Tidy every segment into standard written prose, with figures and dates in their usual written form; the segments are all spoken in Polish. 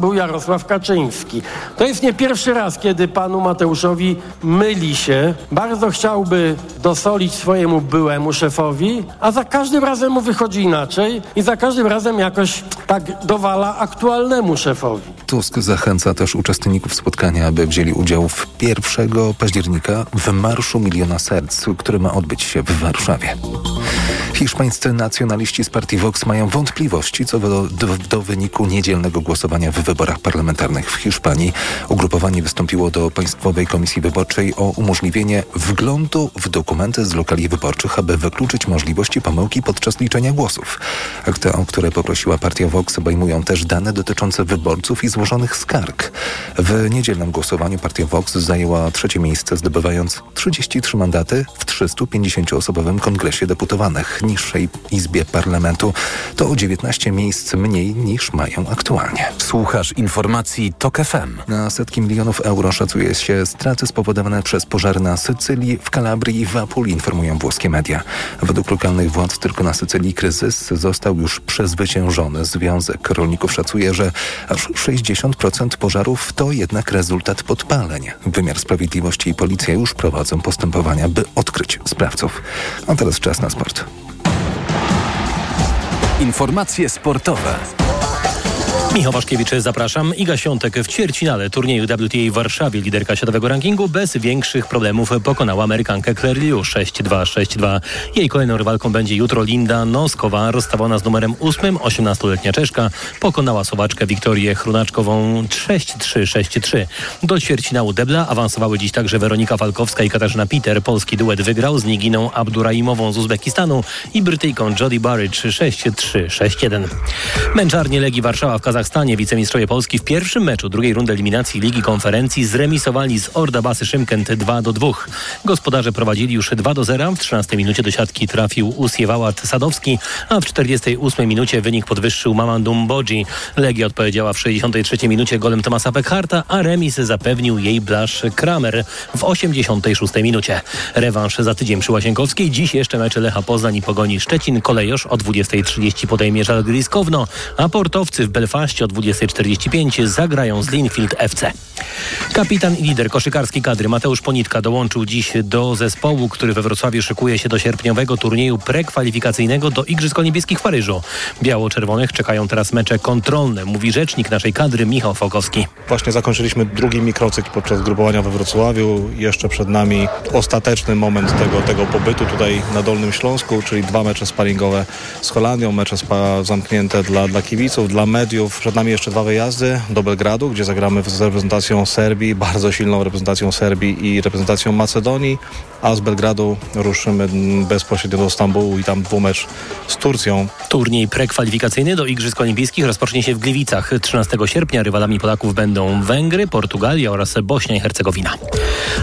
był Jarosław Kaczyński. To jest nie pierwszy raz, kiedy panu Mateuszowi myli się. Bardzo chciałby dosolić swojemu byłemu szefowi, a za każdym razem mu wychodzi inaczej i za każdym razem jakoś tak dowala aktualnemu szefowi. Tusk zachęca też uczestników spotkania, aby wzięli udział w 1 października w Marszu Miliona Serc, który ma odbyć się w Warszawie. Hiszpańscy nacjonaliści z partii Vox mają wątpliwości co do wyniku niedzielnego głosowania w wyborach parlamentarnych w Hiszpanii. Ugrupowanie wystąpiło do Państwowej Komisji Wyborczej o umożliwienie wglądu w dokumenty z lokali wyborczych, aby wykluczyć możliwości pomyłki podczas liczenia głosów. Akty, o które poprosiła partia Vox, obejmują też dane dotyczące wyborców i złożonych skarg. W niedzielnym głosowaniu partia Vox zajęła 3. miejsce, zdobywając 33 mandaty w 350-osobowym Kongresie Deputowanych, niższej Izbie Parlamentu. To o 19 miejsc mniej niż mają aktualnie. Słuchasz informacji TOK FM. Na setki milionów euro szacuje się straty spowodowane przez pożar na Sycylii, w Kalabrii i w Apulii, informują włoskie media. Według lokalnych władz tylko na Sycylii kryzys został już przezwyciężony. Związek Rolników szacuje, że aż 60% pożarów to jednak rezultat podpaleń. Wymiar Sprawiedliwości i policja już prowadzą postępowania, by odkryć sprawców. A teraz czas na sport. Informacje sportowe. Michał Waszkiewicz, zapraszam. Iga Świątek w ćwierćfinale turnieju WTA w Warszawie, liderka światowego rankingu, bez większych problemów pokonała Amerykankę Claire Liu 6-2, 6-2. Jej kolejną rywalką będzie jutro Linda Nosková, rozstawiona z numerem 8, 18-letnia Czeszka. Pokonała Słowaczkę Wiktórię Hrunčákovą 6-3, 6-3. Do ćwierćfinału debla awansowały dziś także Weronika Falkowska i Katarzyna Peter. Polski duet wygrał z Niginą Abduraimową z Uzbekistanu i Brytyjką Jodie Burridge 6-3, 6-1. Męczarnie Legii Warszawa w Kazachstanie wicemistrzowie Polski w pierwszym meczu drugiej rundy eliminacji Ligi Konferencji zremisowali z Ordabasy Szymkent 2-2. Gospodarze prowadzili już 2-0. W 13 minucie do siatki trafił Usiewałat Sadowski, a w 48 minucie wynik podwyższył Mamandum Bodzi. Legia odpowiedziała w 63 minucie golem Tomasa Peckharta, a remis zapewnił jej Blaż Kramer w 86 minucie. Rewanż za tydzień przy Łazienkowskiej. Dziś jeszcze mecze Lecha Poznań i Pogoni Szczecin. Kolejorz o 20:30 podejmie Żal Griskowno, a Portowcy w Belfaście o 20:45 zagrają z Linfield FC. Kapitan i lider koszykarski kadry Mateusz Ponitka dołączył dziś do zespołu, który we Wrocławiu szykuje się do sierpniowego turnieju prekwalifikacyjnego do Igrzysk Olimpijskich w Paryżu. Biało-czerwonych czekają teraz mecze kontrolne, mówi rzecznik naszej kadry Michał Fałkowski. Właśnie zakończyliśmy drugi mikrocykl podczas grupowania we Wrocławiu. Jeszcze przed nami ostateczny moment tego pobytu tutaj na Dolnym Śląsku, czyli 2 mecze sparingowe z Holandią, mecze zamknięte dla kibiców, dla mediów. Przed nami jeszcze 2 wyjazdy do Belgradu, gdzie zagramy z reprezentacją Serbii, bardzo silną reprezentacją Serbii i reprezentacją Macedonii, a z Belgradu ruszymy bezpośrednio do Stambułu i tam dwumecz z Turcją. Turniej prekwalifikacyjny do Igrzysk Olimpijskich rozpocznie się w Gliwicach. 13 sierpnia rywalami Polaków będą Węgry, Portugalia oraz Bośnia i Hercegowina.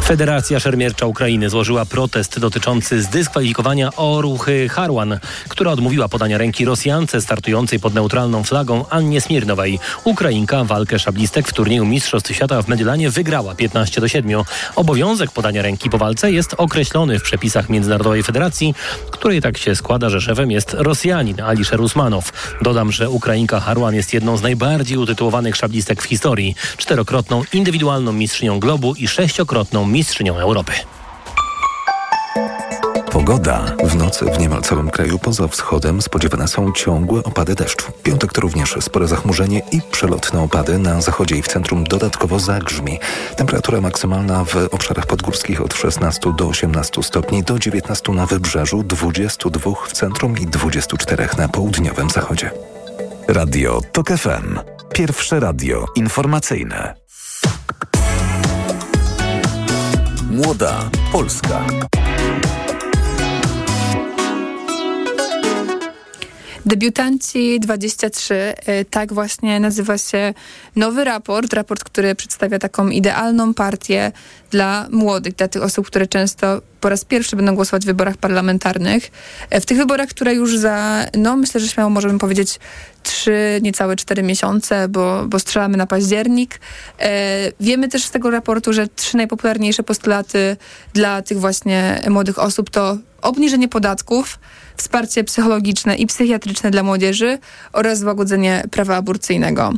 Federacja Szermiercza Ukrainy złożyła protest dotyczący zdyskwalifikowania Oruchy Harłan, która odmówiła podania ręki Rosjance startującej pod neutralną flagą Annie Smirnowej. Ukrainka walkę szablistek w turnieju Mistrzostw Świata w Mediolanie wygrała 15-7. Obowiązek podania ręki po walce jest określony w przepisach Międzynarodowej Federacji, której tak się składa, że szefem jest Rosjanin Alisher Usmanow. Dodam, że Ukrainka Harłan jest jedną z najbardziej utytułowanych szablistek w historii. 4-krotną indywidualną mistrzynią globu i 6-krotną mistrzynią Europy. Pogoda. W nocy w niemal całym kraju poza wschodem spodziewane są ciągłe opady deszczu. Piątek to również spore zachmurzenie i przelotne opady. Na zachodzie i w centrum dodatkowo zagrzmi. Temperatura maksymalna w obszarach podgórskich od 16 do 18 stopni, do 19 na wybrzeżu, 22 w centrum i 24 na południowym zachodzie. Radio TOK FM. Pierwsze radio informacyjne. Młoda Polska. Debiutanci 23, tak właśnie nazywa się nowy raport, który przedstawia taką idealną partię dla młodych, dla tych osób, które często po raz pierwszy będą głosować w wyborach parlamentarnych. W tych wyborach, które już za, myślę, że śmiało możemy powiedzieć 3, niecałe 4 miesiące, bo strzelamy na październik. Wiemy też z tego raportu, że 3 najpopularniejsze postulaty dla tych właśnie młodych osób to obniżenie podatków, wsparcie psychologiczne i psychiatryczne dla młodzieży oraz złagodzenie prawa aborcyjnego.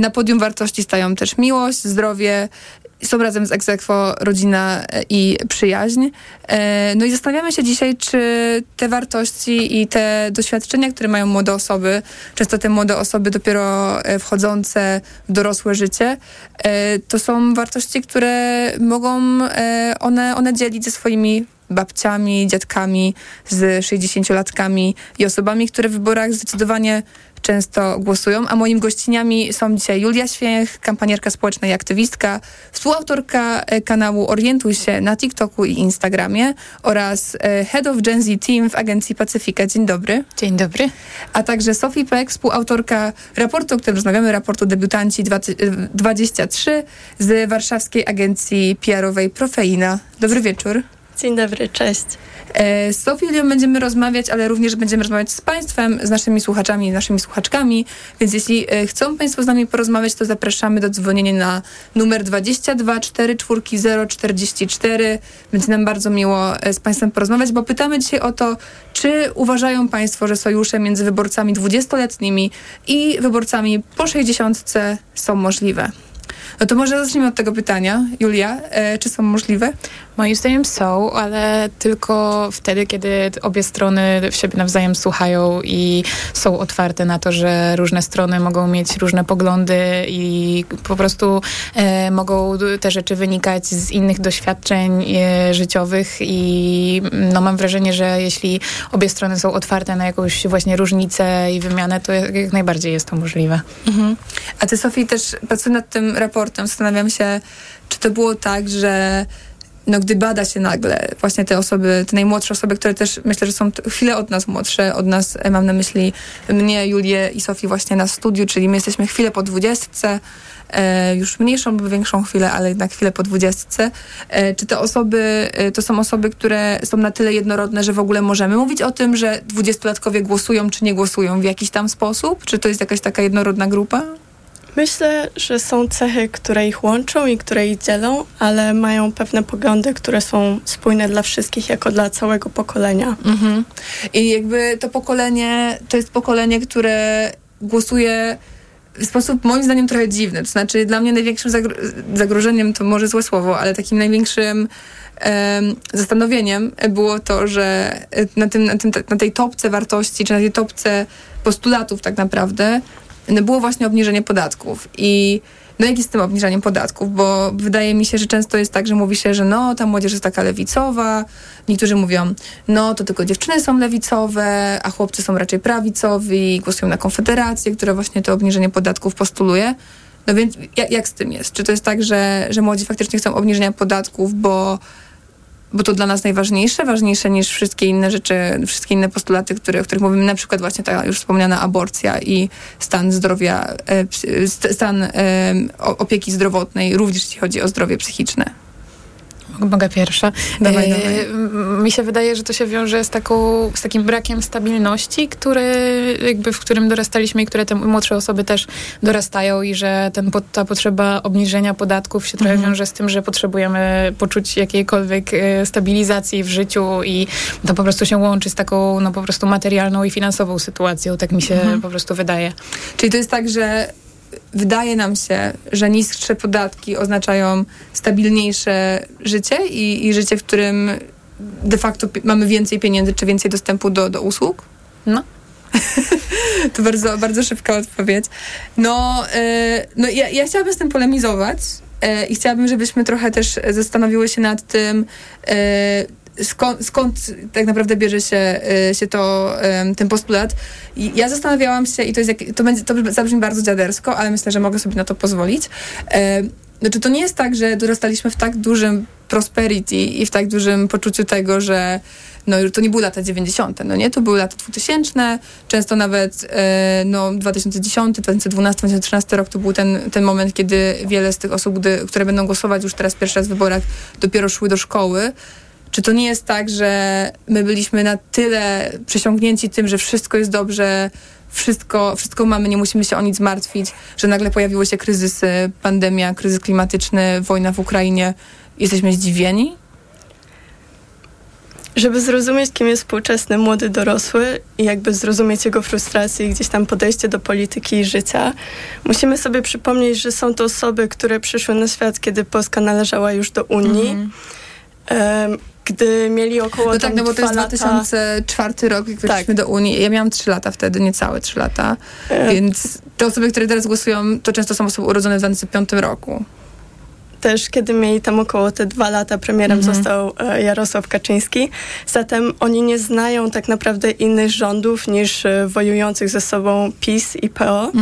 Na podium wartości stają też miłość, zdrowie, są razem z ex aequo rodzina i przyjaźń. I zastanawiamy się dzisiaj, czy te wartości i te doświadczenia, które mają młode osoby, często te młode osoby dopiero wchodzące w dorosłe życie, to są wartości, które mogą one dzielić ze swoimi babciami, dziadkami, z 60-latkami i osobami, które w wyborach zdecydowanie często głosują, a moimi gościniami są dzisiaj Julia Święch, kampanierka społeczna i aktywistka, współautorka kanału Orientuj się na TikToku i Instagramie oraz Head of Gen Z Team w agencji Pacyfika. Dzień dobry. Dzień dobry. A także Sophie Peck, współautorka raportu, o którym rozmawiamy, raportu Debiutanci 23 z warszawskiej agencji PR-owej Profeina. Dobry wieczór. Dzień dobry, cześć. Z Sofią będziemy rozmawiać, ale również będziemy rozmawiać z Państwem, z naszymi słuchaczami i naszymi słuchaczkami, więc jeśli chcą Państwo z nami porozmawiać, to zapraszamy do dzwonienia na numer 22 44 044. Będzie nam bardzo miło z Państwem porozmawiać, bo pytamy dzisiaj o to, czy uważają Państwo, że sojusze między wyborcami 20-letnimi i wyborcami po 60-tce są możliwe? No to może zacznijmy od tego pytania. Julia, czy są możliwe? Moim zdaniem są, ale tylko wtedy, kiedy obie strony siebie nawzajem słuchają i są otwarte na to, że różne strony mogą mieć różne poglądy i po prostu mogą te rzeczy wynikać z innych doświadczeń życiowych i mam wrażenie, że jeśli obie strony są otwarte na jakąś właśnie różnicę i wymianę, to jak najbardziej jest to możliwe. Mhm. A ty, Sophie, też pracuje nad tym raportem. Zastanawiam się, czy to było tak, że gdy bada się nagle właśnie te osoby, te najmłodsze osoby, które też myślę, że są chwilę od nas młodsze, od nas, mam na myśli mnie, Julię i Sofię właśnie na studiu, czyli my jesteśmy chwilę po 20, już mniejszą, bo większą chwilę, ale jednak chwilę po 20. Czy te osoby to są osoby, które są na tyle jednorodne, że w ogóle możemy mówić o tym, że 20-latkowie głosują czy nie głosują w jakiś tam sposób? Czy to jest jakaś taka jednorodna grupa? Myślę, że są cechy, które ich łączą i które ich dzielą, ale mają pewne poglądy, które są spójne dla wszystkich, jako dla całego pokolenia. Mhm. I jakby to pokolenie, to jest pokolenie, które głosuje w sposób moim zdaniem trochę dziwny. To znaczy dla mnie największym zagrożeniem, to może złe słowo, ale takim największym zastanowieniem było to, że na tej topce wartości, czy na tej topce postulatów tak naprawdę było właśnie obniżenie podatków. I jak jest z tym obniżaniem podatków? Bo wydaje mi się, że często jest tak, że mówi się, że ta młodzież jest taka lewicowa. Niektórzy mówią, to tylko dziewczyny są lewicowe, a chłopcy są raczej prawicowi, głosują na Konfederację, która właśnie to obniżenie podatków postuluje. Więc jak z tym jest? Czy to jest tak, że młodzi faktycznie chcą obniżenia podatków, bo to dla nas najważniejsze, ważniejsze niż wszystkie inne rzeczy, wszystkie inne postulaty, o których mówimy, na przykład właśnie ta już wspomniana aborcja i stan zdrowia, stan opieki zdrowotnej, również jeśli chodzi o zdrowie psychiczne. Mogę pierwsza. Dawaj. Mi się wydaje, że to się wiąże z takim brakiem stabilności, w którym dorastaliśmy i które te młodsze osoby też dorastają i że ta potrzeba obniżenia podatków się trochę wiąże z tym, że potrzebujemy poczuć jakiejkolwiek stabilizacji w życiu i to po prostu się łączy z taką po prostu materialną i finansową sytuacją. Tak mi się po prostu wydaje. Czyli to jest tak, że wydaje nam się, że niższe podatki oznaczają stabilniejsze życie i życie, w którym de facto mamy więcej pieniędzy czy więcej dostępu do usług? No. To bardzo, bardzo szybka odpowiedź. Ja chciałabym z tym polemizować i chciałabym, żebyśmy trochę też zastanowiły się nad tym, skąd tak naprawdę bierze się ten postulat. I ja zastanawiałam się, i to zabrzmi bardzo dziadersko, ale myślę, że mogę sobie na to pozwolić. Znaczy, to nie jest tak, że dorastaliśmy w tak dużym prosperity i w tak dużym poczuciu tego, że to nie były lata 90, to były lata 2000, często nawet 2010, 2012, 2013 rok to był ten moment, kiedy wiele z tych osób, które będą głosować już teraz pierwszy raz w wyborach, dopiero szły do szkoły. Czy to nie jest tak, że my byliśmy na tyle przesiągnięci tym, że wszystko jest dobrze, wszystko mamy, nie musimy się o nic martwić, że nagle pojawiły się kryzysy, pandemia, kryzys klimatyczny, wojna w Ukrainie. Jesteśmy zdziwieni? Żeby zrozumieć, kim jest współczesny młody dorosły i jakby zrozumieć jego frustrację i gdzieś tam podejście do polityki i życia, musimy sobie przypomnieć, że są to osoby, które przyszły na świat, kiedy Polska należała już do Unii. Gdy mieli około no tak, no bo to jest lata. 2004 rok, jak weszliśmy do Unii. Ja miałam 3 lata wtedy, niecałe 3 lata. Więc te osoby, które teraz głosują, to często są osoby urodzone w 2005 roku. Też kiedy mieli tam około te 2 lata, premierem został Jarosław Kaczyński. Zatem oni nie znają tak naprawdę innych rządów niż wojujących ze sobą PiS i PO.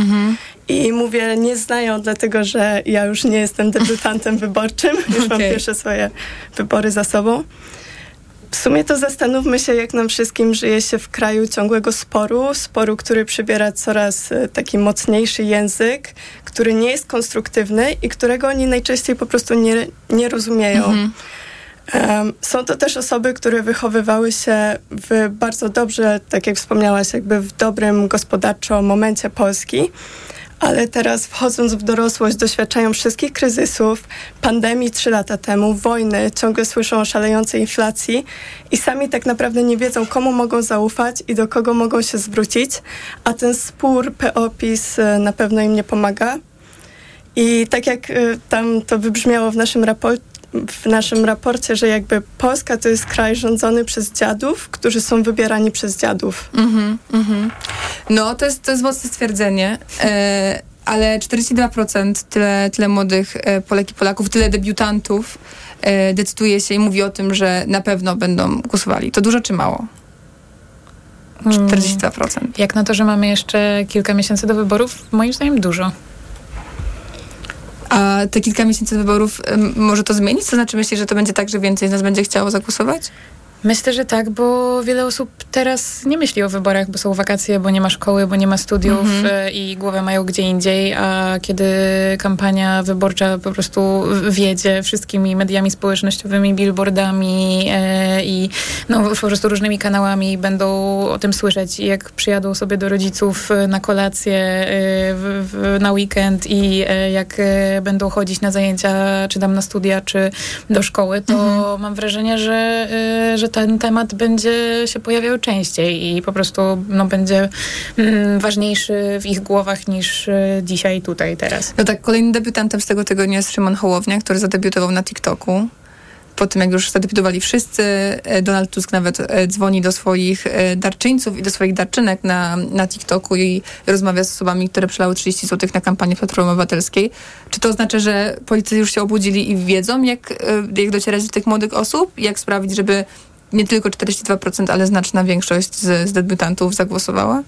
I mówię, nie znają, dlatego że ja już nie jestem debiutantem wyborczym. Już mam pierwsze swoje wybory za sobą. W sumie to zastanówmy się, jak nam wszystkim żyje się w kraju ciągłego sporu, który przybiera coraz taki mocniejszy język, który nie jest konstruktywny i którego oni najczęściej po prostu nie rozumieją. Są to też osoby, które wychowywały się w bardzo dobrze, tak jak wspomniałaś, jakby w dobrym gospodarczo momencie Polski, ale teraz wchodząc w dorosłość doświadczają wszystkich kryzysów, pandemii 3 lata temu, wojny, ciągle słyszą o szalejącej inflacji i sami tak naprawdę nie wiedzą, komu mogą zaufać i do kogo mogą się zwrócić, a ten spór PO-PiS na pewno im nie pomaga. I tak jak tam to wybrzmiało w naszym raporcie, że jakby Polska to jest kraj rządzony przez dziadów, którzy są wybierani przez dziadów. No, to jest mocne stwierdzenie, ale 42% tyle młodych Polek i Polaków, tyle debiutantów decyduje się i mówi o tym, że na pewno będą głosowali. To dużo czy mało? 42%. Jak na to, że mamy jeszcze kilka miesięcy do wyborów, moim zdaniem dużo. A te kilka miesięcy wyborów może to zmienić? To znaczy myślisz, że to będzie tak, że więcej z nas będzie chciało zagłosować? Myślę, że tak, bo wiele osób teraz nie myśli o wyborach, bo są wakacje, bo nie ma szkoły, bo nie ma studiów i głowę mają gdzie indziej, a kiedy kampania wyborcza po prostu wiedzie wszystkimi mediami społecznościowymi, billboardami i po prostu różnymi kanałami będą o tym słyszeć. I jak przyjadą sobie do rodziców na kolację, na weekend i jak będą chodzić na zajęcia, czy tam na studia, czy do szkoły, to mam wrażenie, że ten temat będzie się pojawiał częściej i po prostu będzie ważniejszy w ich głowach niż dzisiaj, tutaj, teraz. No tak, kolejnym debiutantem z tego tygodnia jest Szymon Hołownia, który zadebiutował na TikToku. Po tym, jak już zadebiutowali wszyscy, Donald Tusk nawet dzwoni do swoich darczyńców i do swoich darczynek na TikToku i rozmawia z osobami, które przelały 30 zł na kampanię Platformy Obywatelskiej. Czy to oznacza, że politycy już się obudzili i wiedzą, jak docierać do tych młodych osób? Jak sprawić, żeby nie tylko 42%, ale znaczna większość z debiutantów zagłosowała?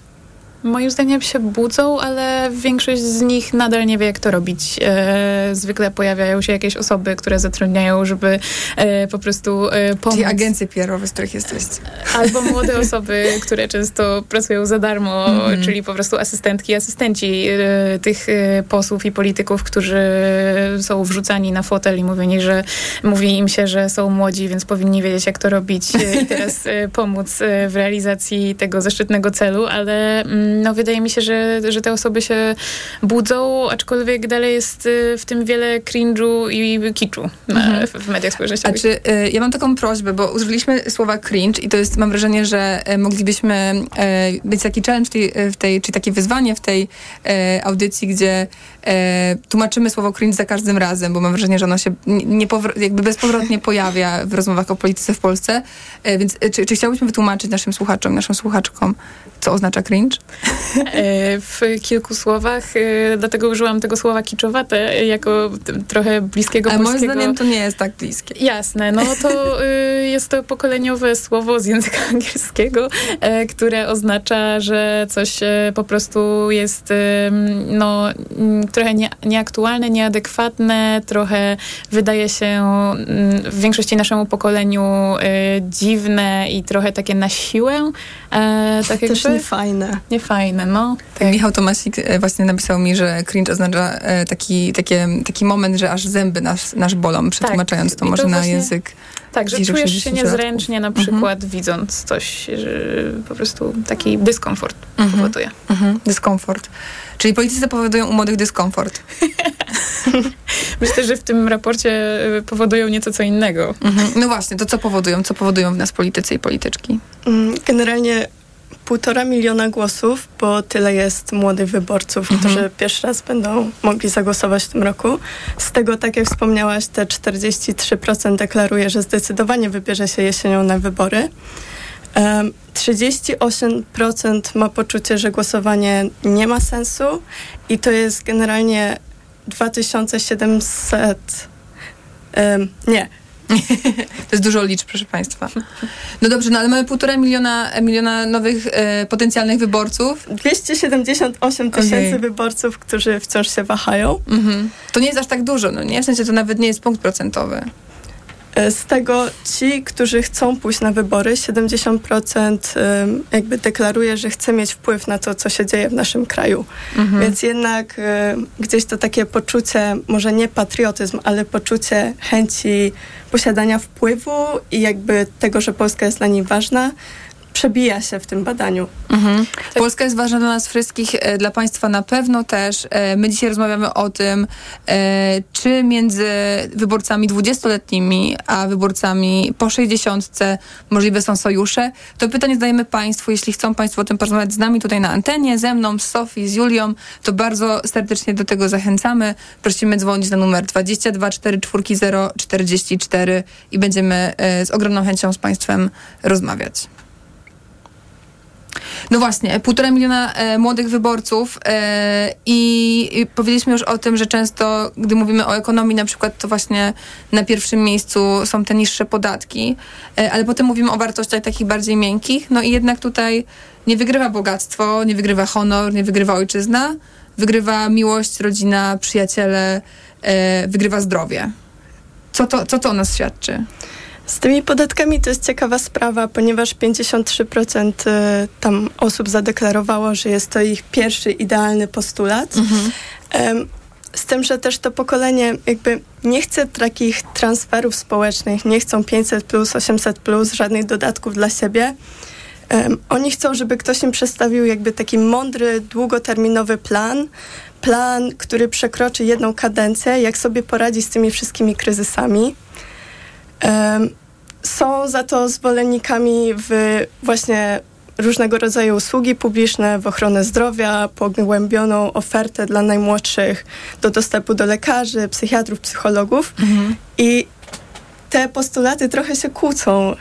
Moim zdaniem się budzą, ale większość z nich nadal nie wie, jak to robić. Zwykle pojawiają się jakieś osoby, które zatrudniają, żeby po prostu pomóc. Czyli agencje PR-owe, z których jesteś. Albo młode osoby, które często pracują za darmo, czyli po prostu asystentki, asystenci tych posłów i polityków, którzy są wrzucani na fotel i mówi im się, że są młodzi, więc powinni wiedzieć, jak to robić i teraz pomóc w realizacji tego zaszczytnego celu, ale... wydaje mi się, że te osoby się budzą, aczkolwiek dalej jest w tym wiele cringe'u i kiczu w mediach społecznościowych. A czy ja mam taką prośbę, bo użyliśmy słowa cringe i to jest, mam wrażenie, że moglibyśmy być taki challenge, czyli takie wyzwanie w tej audycji, gdzie tłumaczymy słowo cringe za każdym razem, bo mam wrażenie, że ono się jakby bezpowrotnie pojawia w rozmowach o polityce w Polsce. Więc czy chciałybyśmy wytłumaczyć naszym słuchaczom, naszym słuchaczkom, co oznacza cringe? W kilku słowach, dlatego użyłam tego słowa kiczowate jako trochę bliskiego polskiego. A moim zdaniem to nie jest tak bliskie. Jasne, to jest to pokoleniowe słowo z języka angielskiego, które oznacza, że coś po prostu jest trochę nieaktualne, nieadekwatne, trochę wydaje się w większości naszemu pokoleniu dziwne i trochę takie na siłę. Tak jakby, niefajne. fajne, no. Tak. Michał Tomasik właśnie napisał mi, że cringe oznacza taki moment, że aż zęby nasz bolą, przetłumaczając to może właśnie, na język. Tak, że czujesz się niezręcznie na przykład widząc coś, że po prostu taki dyskomfort powoduje. Dyskomfort. Czyli politycy powodują u młodych dyskomfort. Myślę, że w tym raporcie powodują nieco co innego. No właśnie, to co powodują? Co powodują w nas politycy i polityczki? Generalnie 1,5 miliona głosów, bo tyle jest młodych wyborców, którzy pierwszy raz będą mogli zagłosować w tym roku. Z tego, tak jak wspomniałaś, te 43% deklaruje, że zdecydowanie wybierze się jesienią na wybory. 38% ma poczucie, że głosowanie nie ma sensu i to jest generalnie 2700. To jest dużo liczb, proszę Państwa. No dobrze, no ale mamy 1,5 miliona nowych potencjalnych wyborców. 278 tysięcy wyborców, którzy wciąż się wahają. To nie jest aż tak dużo, no nie? W sensie to nawet nie jest punkt procentowy. Z tego ci, którzy chcą pójść na wybory, 70% jakby deklaruje, że chce mieć wpływ na to, co się dzieje w naszym kraju. Więc jednak gdzieś to takie poczucie, może nie patriotyzm, ale poczucie chęci posiadania wpływu i jakby tego, że Polska jest dla niej ważna, przebija się w tym badaniu. Polska jest ważna dla nas wszystkich, dla Państwa na pewno też. My dzisiaj rozmawiamy o tym, czy między wyborcami 20-letnimi a wyborcami po 60-tce możliwe są sojusze. To pytanie zadajemy Państwu. Jeśli chcą Państwo o tym porozmawiać z nami tutaj na antenie, ze mną, z Sophie, z Julią, to bardzo serdecznie do tego zachęcamy. Prosimy dzwonić na numer 22 440 44 i będziemy z ogromną chęcią z Państwem rozmawiać. No właśnie, 1,5 miliona młodych wyborców i powiedzieliśmy już o tym, że często, gdy mówimy o ekonomii na przykład, to właśnie na pierwszym miejscu są te niższe podatki, ale potem mówimy o wartościach takich bardziej miękkich, no i jednak tutaj nie wygrywa bogactwo, nie wygrywa honor, nie wygrywa ojczyzna, wygrywa miłość, rodzina, przyjaciele, wygrywa zdrowie. Co to o nas świadczy? Z tymi podatkami to jest ciekawa sprawa, ponieważ 53% tam osób zadeklarowało, że jest to ich pierwszy idealny postulat. Z tym, że też to pokolenie jakby nie chce takich transferów społecznych, nie chcą 500+, 800+, żadnych dodatków dla siebie. Oni chcą, żeby ktoś im przedstawił jakby taki mądry, długoterminowy plan, który przekroczy jedną kadencję, jak sobie poradzi z tymi wszystkimi kryzysami. Są za to zwolennikami w właśnie różnego rodzaju usługi publiczne, w ochronę zdrowia, pogłębioną ofertę dla najmłodszych do dostępu do lekarzy, psychiatrów, psychologów. I te postulaty trochę się kłócą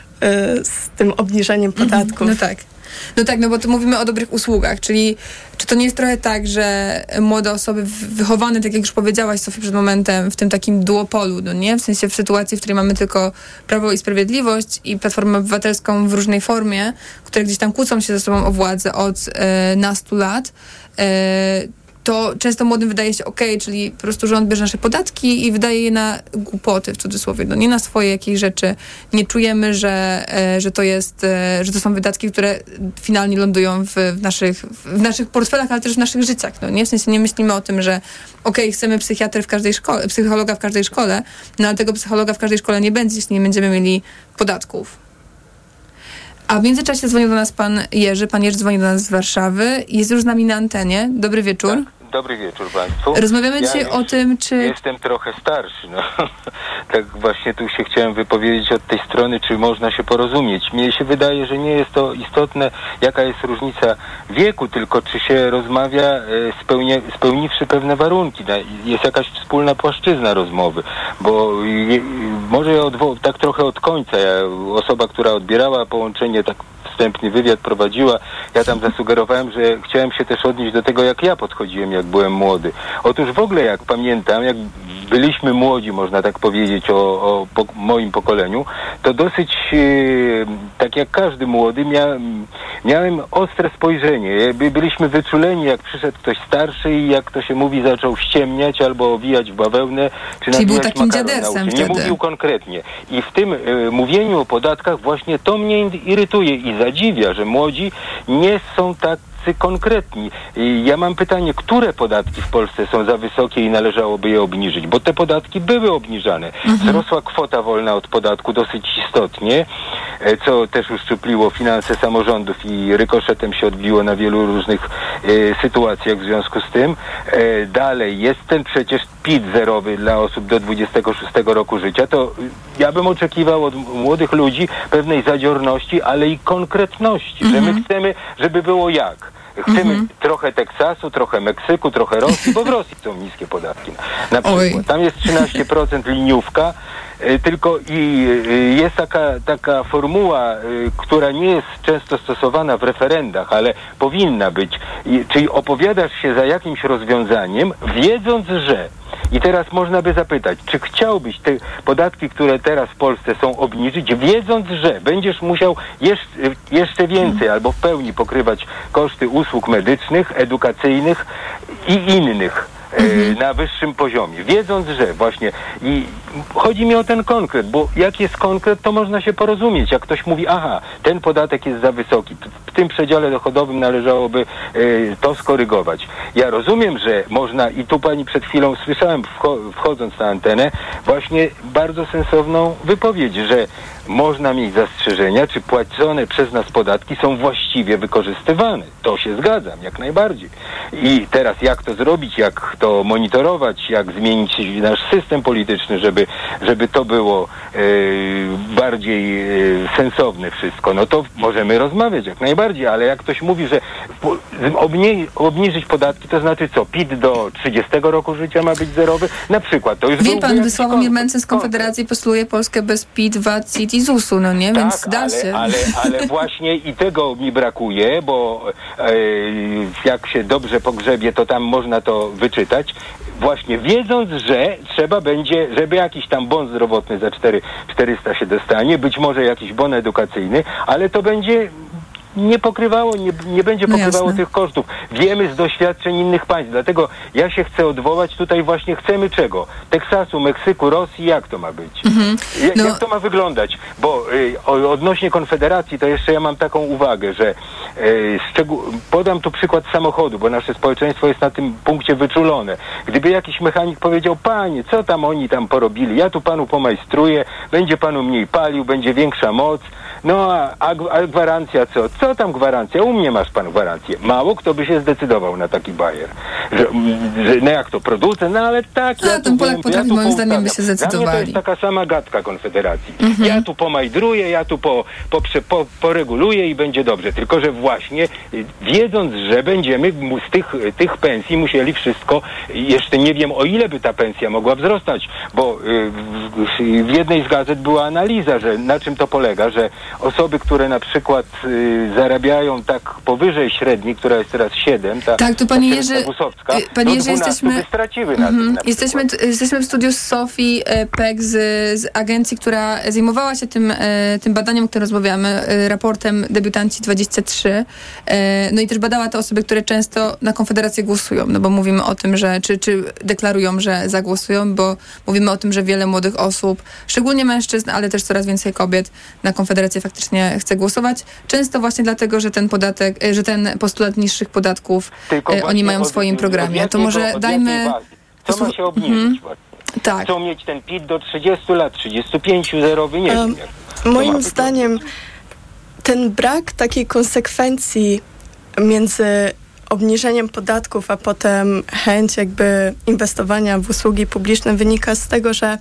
z tym obniżeniem podatków. No tak, no bo tu mówimy o dobrych usługach, czyli czy to nie jest trochę tak, że młode osoby wychowane, tak jak już powiedziałaś, Sophie, przed momentem, w tym takim duopolu, no nie? W sensie w sytuacji, w której mamy tylko Prawo i Sprawiedliwość i Platformę Obywatelską w różnej formie, które gdzieś tam kłócą się ze sobą o władzę od nastu lat, to często młodym wydaje się czyli po prostu rząd bierze nasze podatki i wydaje je na głupoty, w cudzysłowie, no nie na swoje jakieś rzeczy. Nie czujemy, że to są wydatki, które finalnie lądują w naszych portfelach, ale też w naszych życiach, no nie? W sensie nie myślimy o tym, że chcemy psychiatrę w każdej szkole, psychologa w każdej szkole, no ale tego psychologa w każdej szkole nie będzie, jeśli nie będziemy mieli podatków. A w międzyczasie dzwonił do nas pan Jerzy. Pan Jerzy dzwoni do nas z Warszawy. Jest już z nami na antenie. Dobry wieczór. Tak, dobry wieczór Państwu. Rozmawiamy dzisiaj o tym, czy... Jestem trochę starszy. No. Tak właśnie tu się chciałem wypowiedzieć od tej strony, czy można się porozumieć. Mnie się wydaje, że nie jest to istotne, jaka jest różnica wieku, tylko czy się rozmawia spełniwszy pewne warunki. Jest jakaś wspólna płaszczyzna rozmowy, bo może tak trochę od końca. Osoba, która odbierała połączenie, tak wstępny wywiad prowadziła, ja tam zasugerowałem, że chciałem się też odnieść do tego, jak ja podchodziłem, jak byłem młody. Otóż w ogóle, jak pamiętam, jak byliśmy młodzi, można tak powiedzieć o moim pokoleniu, to dosyć, tak jak każdy młody, miałem ostre spojrzenie. Byliśmy wyczuleni, jak przyszedł ktoś starszy i, jak to się mówi, zaczął ściemniać albo owijać w bawełnę. Czyli był takim dziadersem wtedy. Nie mówił konkretnie. I w tym mówieniu o podatkach właśnie to mnie irytuje i zadziwia, że młodzi nie są tak podatcy konkretni. I ja mam pytanie, które podatki w Polsce są za wysokie i należałoby je obniżyć? Bo te podatki były obniżane. Wzrosła kwota wolna od podatku dosyć istotnie, co też uszczupliło finanse samorządów i rykoszetem się odbiło na wielu różnych sytuacjach w związku z tym. Dalej, jest ten przecież PIT zerowy dla osób do 26 roku życia. To ja bym oczekiwał od młodych ludzi pewnej zadziorności, ale i konkretności, że my chcemy, żeby było jak. Chcemy trochę Teksasu, trochę Meksyku, trochę Rosji, bo w Rosji są niskie podatki. Na przykład tam jest 13% liniówka, tylko i jest taka formuła, która nie jest często stosowana w referendach, ale powinna być. Czyli opowiadasz się za jakimś rozwiązaniem, wiedząc, że... I teraz można by zapytać, czy chciałbyś te podatki, które teraz w Polsce są, obniżyć, wiedząc, że będziesz musiał jeszcze więcej albo w pełni pokrywać koszty usług medycznych, edukacyjnych i innych na wyższym poziomie, wiedząc, że właśnie... I chodzi mi o ten konkret, bo jak jest konkret, to można się porozumieć. Jak ktoś mówi, aha, ten podatek jest za wysoki, w tym przedziale dochodowym należałoby to skorygować. Ja rozumiem, że można, i tu pani przed chwilą słyszałem, wchodząc na antenę, właśnie bardzo sensowną wypowiedź, że można mieć zastrzeżenia, czy płacone przez nas podatki są właściwie wykorzystywane. To się zgadzam, jak najbardziej. I teraz jak to zrobić, jak to monitorować, jak zmienić nasz system polityczny, żeby to było bardziej sensowne wszystko, no to możemy rozmawiać jak najbardziej, ale jak ktoś mówi, że obniżyć podatki, to znaczy co? PIT do 30 roku życia ma być zerowy? Na przykład. To już wie pan, Sławomir Mentzen z Konfederacji postuluje Polskę bez PIT, VAT, CIT i ZUS-u, no nie? Tak, więc da się. Ale właśnie i tego mi brakuje, bo jak się dobrze pogrzebie, to tam można to wyczytać. Właśnie wiedząc, że trzeba będzie, żeby jakiś tam bon zdrowotny za 400 się dostanie, być może jakiś bon edukacyjny, ale to będzie... nie będzie pokrywało tych kosztów. Wiemy z doświadczeń innych państw, dlatego ja się chcę odwołać tutaj właśnie, chcemy czego? Teksasu, Meksyku, Rosji, jak to ma być? Jak to ma wyglądać? Bo odnośnie Konfederacji to jeszcze ja mam taką uwagę, że podam tu przykład samochodu, bo nasze społeczeństwo jest na tym punkcie wyczulone. Gdyby jakiś mechanik powiedział, panie, co tam oni tam porobili? Ja tu panu pomajstruję, będzie panu mniej palił, będzie większa moc, no a gwarancja co? Co tam gwarancja? U mnie masz pan gwarancję. Mało kto by się zdecydował na taki bajer. No jak to, producent? No ale tak. Ja ten Polak potrafi, moim zdaniem, by się zdecydowali. Dla mnie to jest taka sama gadka Konfederacji. Ja tu pomajdruję, ja tu poreguluję i będzie dobrze. Tylko że właśnie wiedząc, że będziemy z tych pensji musieli wszystko, jeszcze nie wiem, o ile by ta pensja mogła wzrastać, bo w jednej z gazet była analiza, że na czym to polega, że osoby, które na przykład zarabiają tak powyżej średniej, która jest teraz 7, tak, to pani Jerzy, jesteśmy, straciły na tym, jesteśmy w studiu z Sophie Peck z agencji, która zajmowała się tym badaniem, o którym rozmawiamy, raportem Debiutanci 23, no i też badała te osoby, które często na Konfederację głosują, no bo mówimy o tym, że czy deklarują, że zagłosują, bo mówimy o tym, że wiele młodych osób, szczególnie mężczyzn, ale też coraz więcej kobiet na Konfederację faktycznie chce głosować. Często właśnie dlatego, że ten postulat niższych podatków oni mają w swoim programie. To może dajmy... Co ma się obniżyć? Tak. Chcą mieć ten PIT do 30 lat, 35 zerowy, nie wiem. Moim zdaniem ten brak takiej konsekwencji między obniżeniem podatków, a potem chęć jakby inwestowania w usługi publiczne wynika z tego, że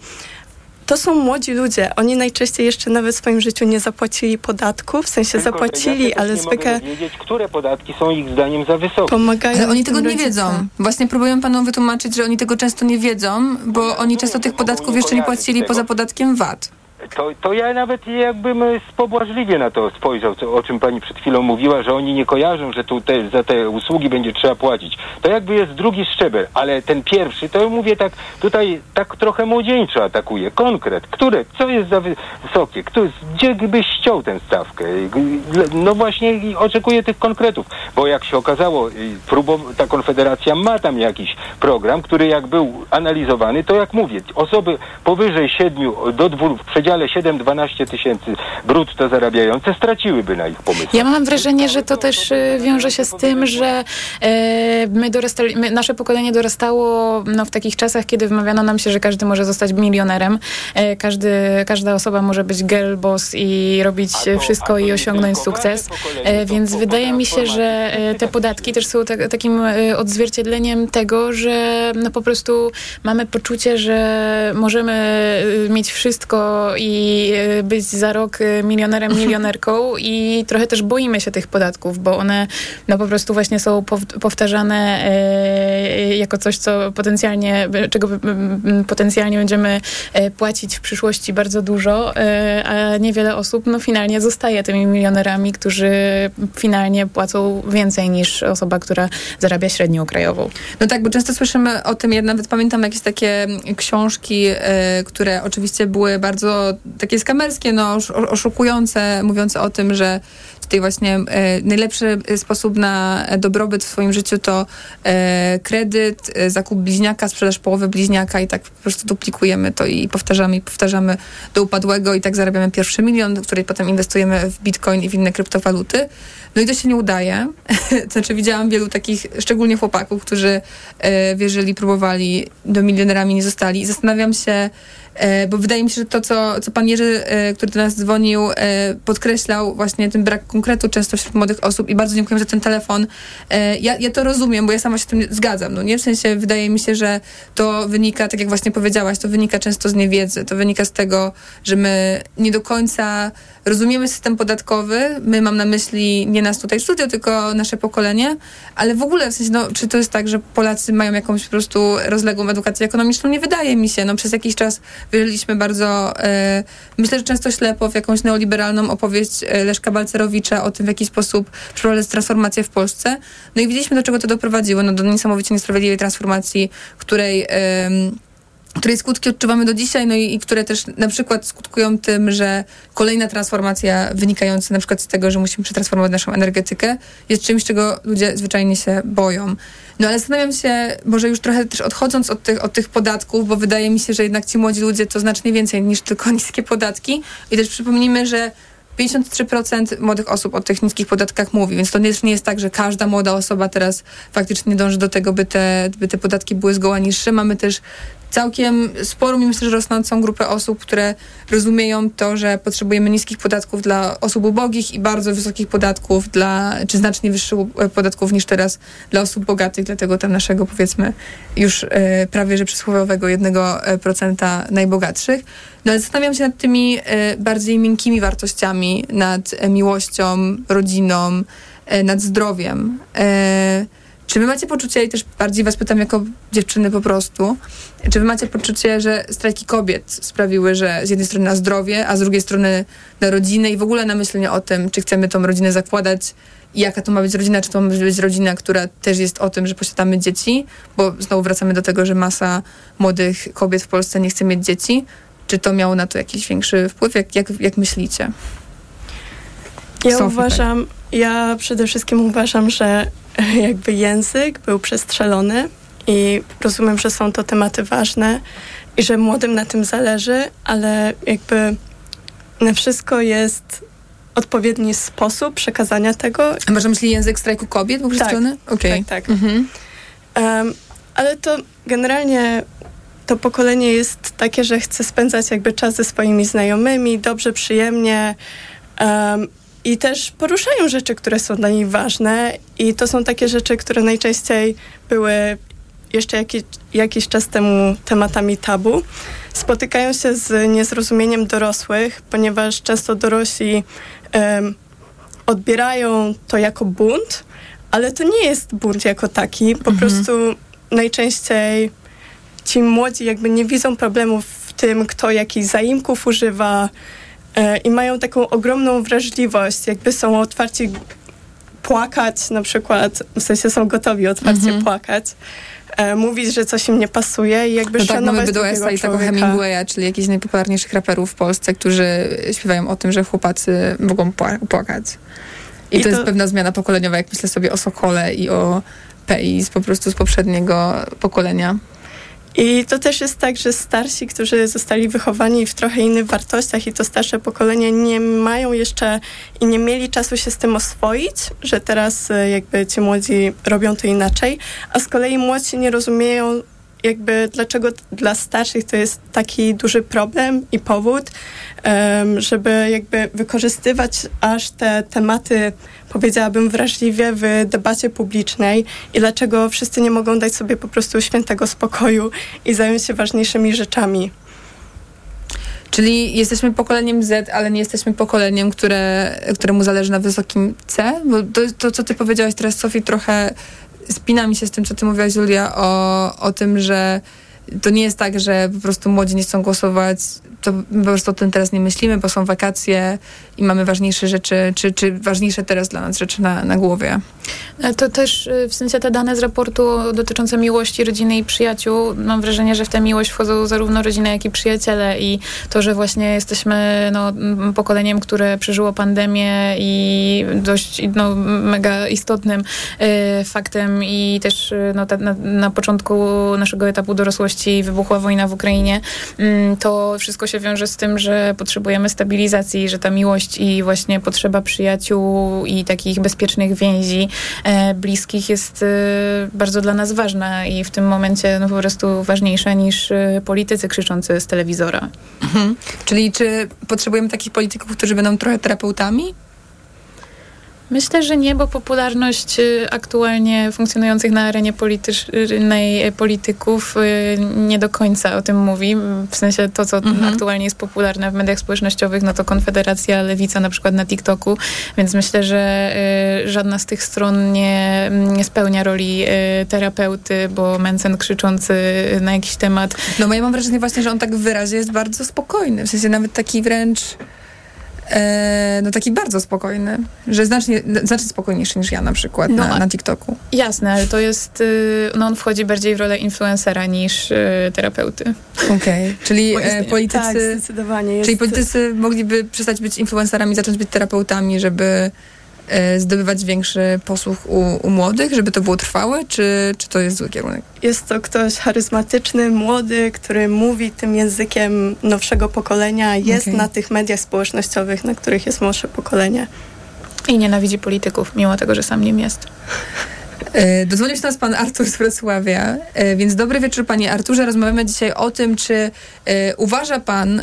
to są młodzi ludzie. Oni najczęściej jeszcze nawet w swoim życiu nie zapłacili podatków. W sensie zapłacili, ale zwykle... Nie wiedzieć, które podatki są ich zdaniem za wysokie. Ale oni tego nie wiedzą. Właśnie próbuję panom wytłumaczyć, że oni tego często nie wiedzą, bo oni często tych podatków jeszcze nie płacili poza podatkiem VAT. To ja nawet jakbym pobłażliwie na to spojrzał, o czym pani przed chwilą mówiła, że oni nie kojarzą, że za te usługi będzie trzeba płacić. To jakby jest drugi szczebel, ale ten pierwszy, to mówię tak, tutaj tak trochę młodzieńczo atakuje. Konkret, co jest za wysokie, gdzie byś ściął tę stawkę? No właśnie oczekuję tych konkretów, bo jak się okazało, ta Konfederacja ma tam jakiś program, który jak był analizowany, to jak mówię, osoby powyżej 7 do 2 w przedziale przedziale 7-12 tysięcy brutto zarabiające straciłyby na ich pomysłach. Ja mam wrażenie, że to też wiąże się z tym, że nasze pokolenie dorastało w takich czasach, kiedy wymawiano nam się, że każdy może zostać milionerem, każda osoba może być girl boss i robić wszystko i osiągnąć sukces, więc wydaje mi się, że te podatki też są takim odzwierciedleniem tego, że po prostu mamy poczucie, że możemy mieć wszystko i być za rok milionerem, milionerką i trochę też boimy się tych podatków, bo one po prostu właśnie są powtarzane jako coś, co czego potencjalnie będziemy płacić w przyszłości bardzo dużo, a niewiele osób finalnie zostaje tymi milionerami, którzy finalnie płacą więcej niż osoba, która zarabia średnią krajową. No tak, bo często słyszymy o tym, ja nawet pamiętam jakieś takie książki, które oczywiście były bardzo takie skamerskie, oszukujące, mówiące o tym, że tutaj właśnie najlepszy sposób na dobrobyt w swoim życiu to kredyt, zakup bliźniaka, sprzedaż połowy bliźniaka i tak po prostu duplikujemy to i powtarzamy do upadłego i tak zarabiamy pierwszy milion, który potem inwestujemy w bitcoin i w inne kryptowaluty. No i to się nie udaje. Znaczy widziałam wielu takich, szczególnie chłopaków, którzy wierzyli, próbowali, do milionerami nie zostali. I zastanawiam się, bo wydaje mi się, że to, co pan Jerzy, który do nas dzwonił, podkreślał właśnie ten brak konkretu często wśród młodych osób i bardzo dziękuję za ten telefon. Ja to rozumiem, bo ja sama się z tym zgadzam. No nie? W sensie wydaje mi się, że to wynika, tak jak właśnie powiedziałaś, to wynika często z niewiedzy. To wynika z tego, że my nie do końca rozumiemy system podatkowy. My, mam na myśli nie nas tutaj w studio, tylko nasze pokolenie, ale w ogóle w sensie, czy to jest tak, że Polacy mają jakąś po prostu rozległą edukację ekonomiczną? Nie wydaje mi się. Przez jakiś czas wierzyliśmy bardzo, myślę, że często ślepo w jakąś neoliberalną opowieść Leszka Balcerowicza o tym, w jaki sposób przeprowadzić transformację w Polsce. No i widzieliśmy, do czego to doprowadziło, do niesamowicie niesprawiedliwej transformacji, której skutki odczuwamy do dzisiaj, i które też na przykład skutkują tym, że kolejna transformacja wynikająca na przykład z tego, że musimy przetransformować naszą energetykę, jest czymś, czego ludzie zwyczajnie się boją. Ale zastanawiam się, może już trochę też odchodząc od tych podatków, bo wydaje mi się, że jednak ci młodzi ludzie to znacznie więcej niż tylko niskie podatki i też przypomnijmy, że 53% młodych osób o tych niskich podatkach mówi, więc to nie jest tak, że każda młoda osoba teraz faktycznie dąży do tego, by te podatki były zgoła niższe. Mamy też całkiem sporą, myślę, że rosnącą grupę osób, które rozumieją to, że potrzebujemy niskich podatków dla osób ubogich i bardzo wysokich podatków czy znacznie wyższych podatków niż teraz dla osób bogatych, dlatego tam naszego, powiedzmy, już prawie że przysłowiowego 1% najbogatszych. Ale zastanawiam się nad tymi bardziej miękkimi wartościami, nad miłością, rodziną, nad zdrowiem. Czy wy macie poczucie, i też bardziej was pytam jako dziewczyny po prostu, czy wy macie poczucie, że strajki kobiet sprawiły, że z jednej strony na zdrowie, a z drugiej strony na rodzinę i w ogóle na myślenie o tym, czy chcemy tą rodzinę zakładać i jaka to ma być rodzina, czy to ma być rodzina, która też jest o tym, że posiadamy dzieci, bo znowu wracamy do tego, że masa młodych kobiet w Polsce nie chce mieć dzieci. Czy to miało na to jakiś większy wpływ? Jak myślicie? Ja przede wszystkim uważam, że jakby język był przestrzelony i rozumiem, że są to tematy ważne i że młodym na tym zależy, ale jakby na wszystko jest odpowiedni sposób przekazania tego. A może myśli język strajku kobiet był przestrzelony? Okay. Tak. Mhm. Ale to generalnie to pokolenie jest takie, że chce spędzać jakby czas ze swoimi znajomymi, dobrze, przyjemnie i też poruszają rzeczy, które są dla nich ważne i to są takie rzeczy, które najczęściej były jeszcze jakiś czas temu tematami tabu. Spotykają się z niezrozumieniem dorosłych, ponieważ często dorośli odbierają to jako bunt, ale to nie jest bunt jako taki, po prostu najczęściej ci młodzi jakby nie widzą problemów w tym, kto jakich zaimków używa i mają taką ogromną wrażliwość, jakby są otwarci płakać na przykład, w sensie są gotowi otwarcie płakać, mówić, że coś im nie pasuje i jakby szanować drugiego człowieka. Tak, mamy Bydłesa i tego Hemingwaya, czyli jakichś najpopularniejszych raperów w Polsce, którzy śpiewają o tym, że chłopacy mogą płakać. I to jest pewna zmiana pokoleniowa, jak myślę sobie o Sokole i o Pei po prostu z poprzedniego pokolenia. I to też jest tak, że starsi, którzy zostali wychowani w trochę innych wartościach i to starsze pokolenie nie mają jeszcze i nie mieli czasu się z tym oswoić, że teraz jakby ci młodzi robią to inaczej, a z kolei młodsi nie rozumieją jakby dlaczego dla starszych to jest taki duży problem i powód, żeby jakby wykorzystywać aż te tematy, powiedziałabym, wrażliwie w debacie publicznej i dlaczego wszyscy nie mogą dać sobie po prostu świętego spokoju i zająć się ważniejszymi rzeczami. Czyli jesteśmy pokoleniem Z, ale nie jesteśmy pokoleniem, któremu zależy na wysokim C? Bo to co ty powiedziałaś teraz, Sophie, trochę spina mi się z tym, co ty mówiłaś, Julia, o tym, że to nie jest tak, że po prostu młodzi nie chcą głosować, to po prostu o tym teraz nie myślimy, bo są wakacje i mamy ważniejsze rzeczy, czy ważniejsze teraz dla nas rzeczy na głowie. To też w sensie te dane z raportu dotyczące miłości, rodziny i przyjaciół, mam wrażenie, że w tę miłość wchodzą zarówno rodziny, jak i przyjaciele i to, że właśnie jesteśmy pokoleniem, które przeżyło pandemię i dość mega istotnym faktem i też na początku naszego etapu dorosłości wybuchła wojna w Ukrainie, to wszystko się wiąże z tym, że potrzebujemy stabilizacji, że ta miłość i właśnie potrzeba przyjaciół i takich bezpiecznych więzi bliskich jest bardzo dla nas ważna i w tym momencie po prostu ważniejsza niż politycy krzyczący z telewizora. Mhm. Czyli czy potrzebujemy takich polityków, którzy będą trochę terapeutami? Myślę, że nie, bo popularność aktualnie funkcjonujących na arenie politycznej polityków nie do końca o tym mówi. W sensie to, co aktualnie jest popularne w mediach społecznościowych, to Konfederacja, Lewica na przykład na TikToku, więc myślę, że żadna z tych stron nie spełnia roli terapeuty, bo Mentzen krzyczący na jakiś temat. No ja mam wrażenie właśnie, że on tak w wyrazie jest bardzo spokojny. W sensie nawet taki wręcz... taki bardzo spokojny, że znacznie spokojniejszy niż ja na przykład na TikToku. Jasne, ale to jest, on wchodzi bardziej w rolę influencera niż terapeuty. Okej, czyli politycy... Tak, zdecydowanie. Czyli politycy mogliby przestać być influencerami, zacząć być terapeutami, żeby zdobywać większy posłuch u młodych, żeby to było trwałe, czy to jest zły kierunek? Jest to ktoś charyzmatyczny, młody, który mówi tym językiem nowszego pokolenia, jest na tych mediach społecznościowych, na których jest młodsze pokolenie. I nienawidzi polityków, mimo tego, że sam nim jest. Dozwolił się nas pan Artur z Wrocławia, więc dobry wieczór panie Arturze. Rozmawiamy dzisiaj o tym, czy uważa pan,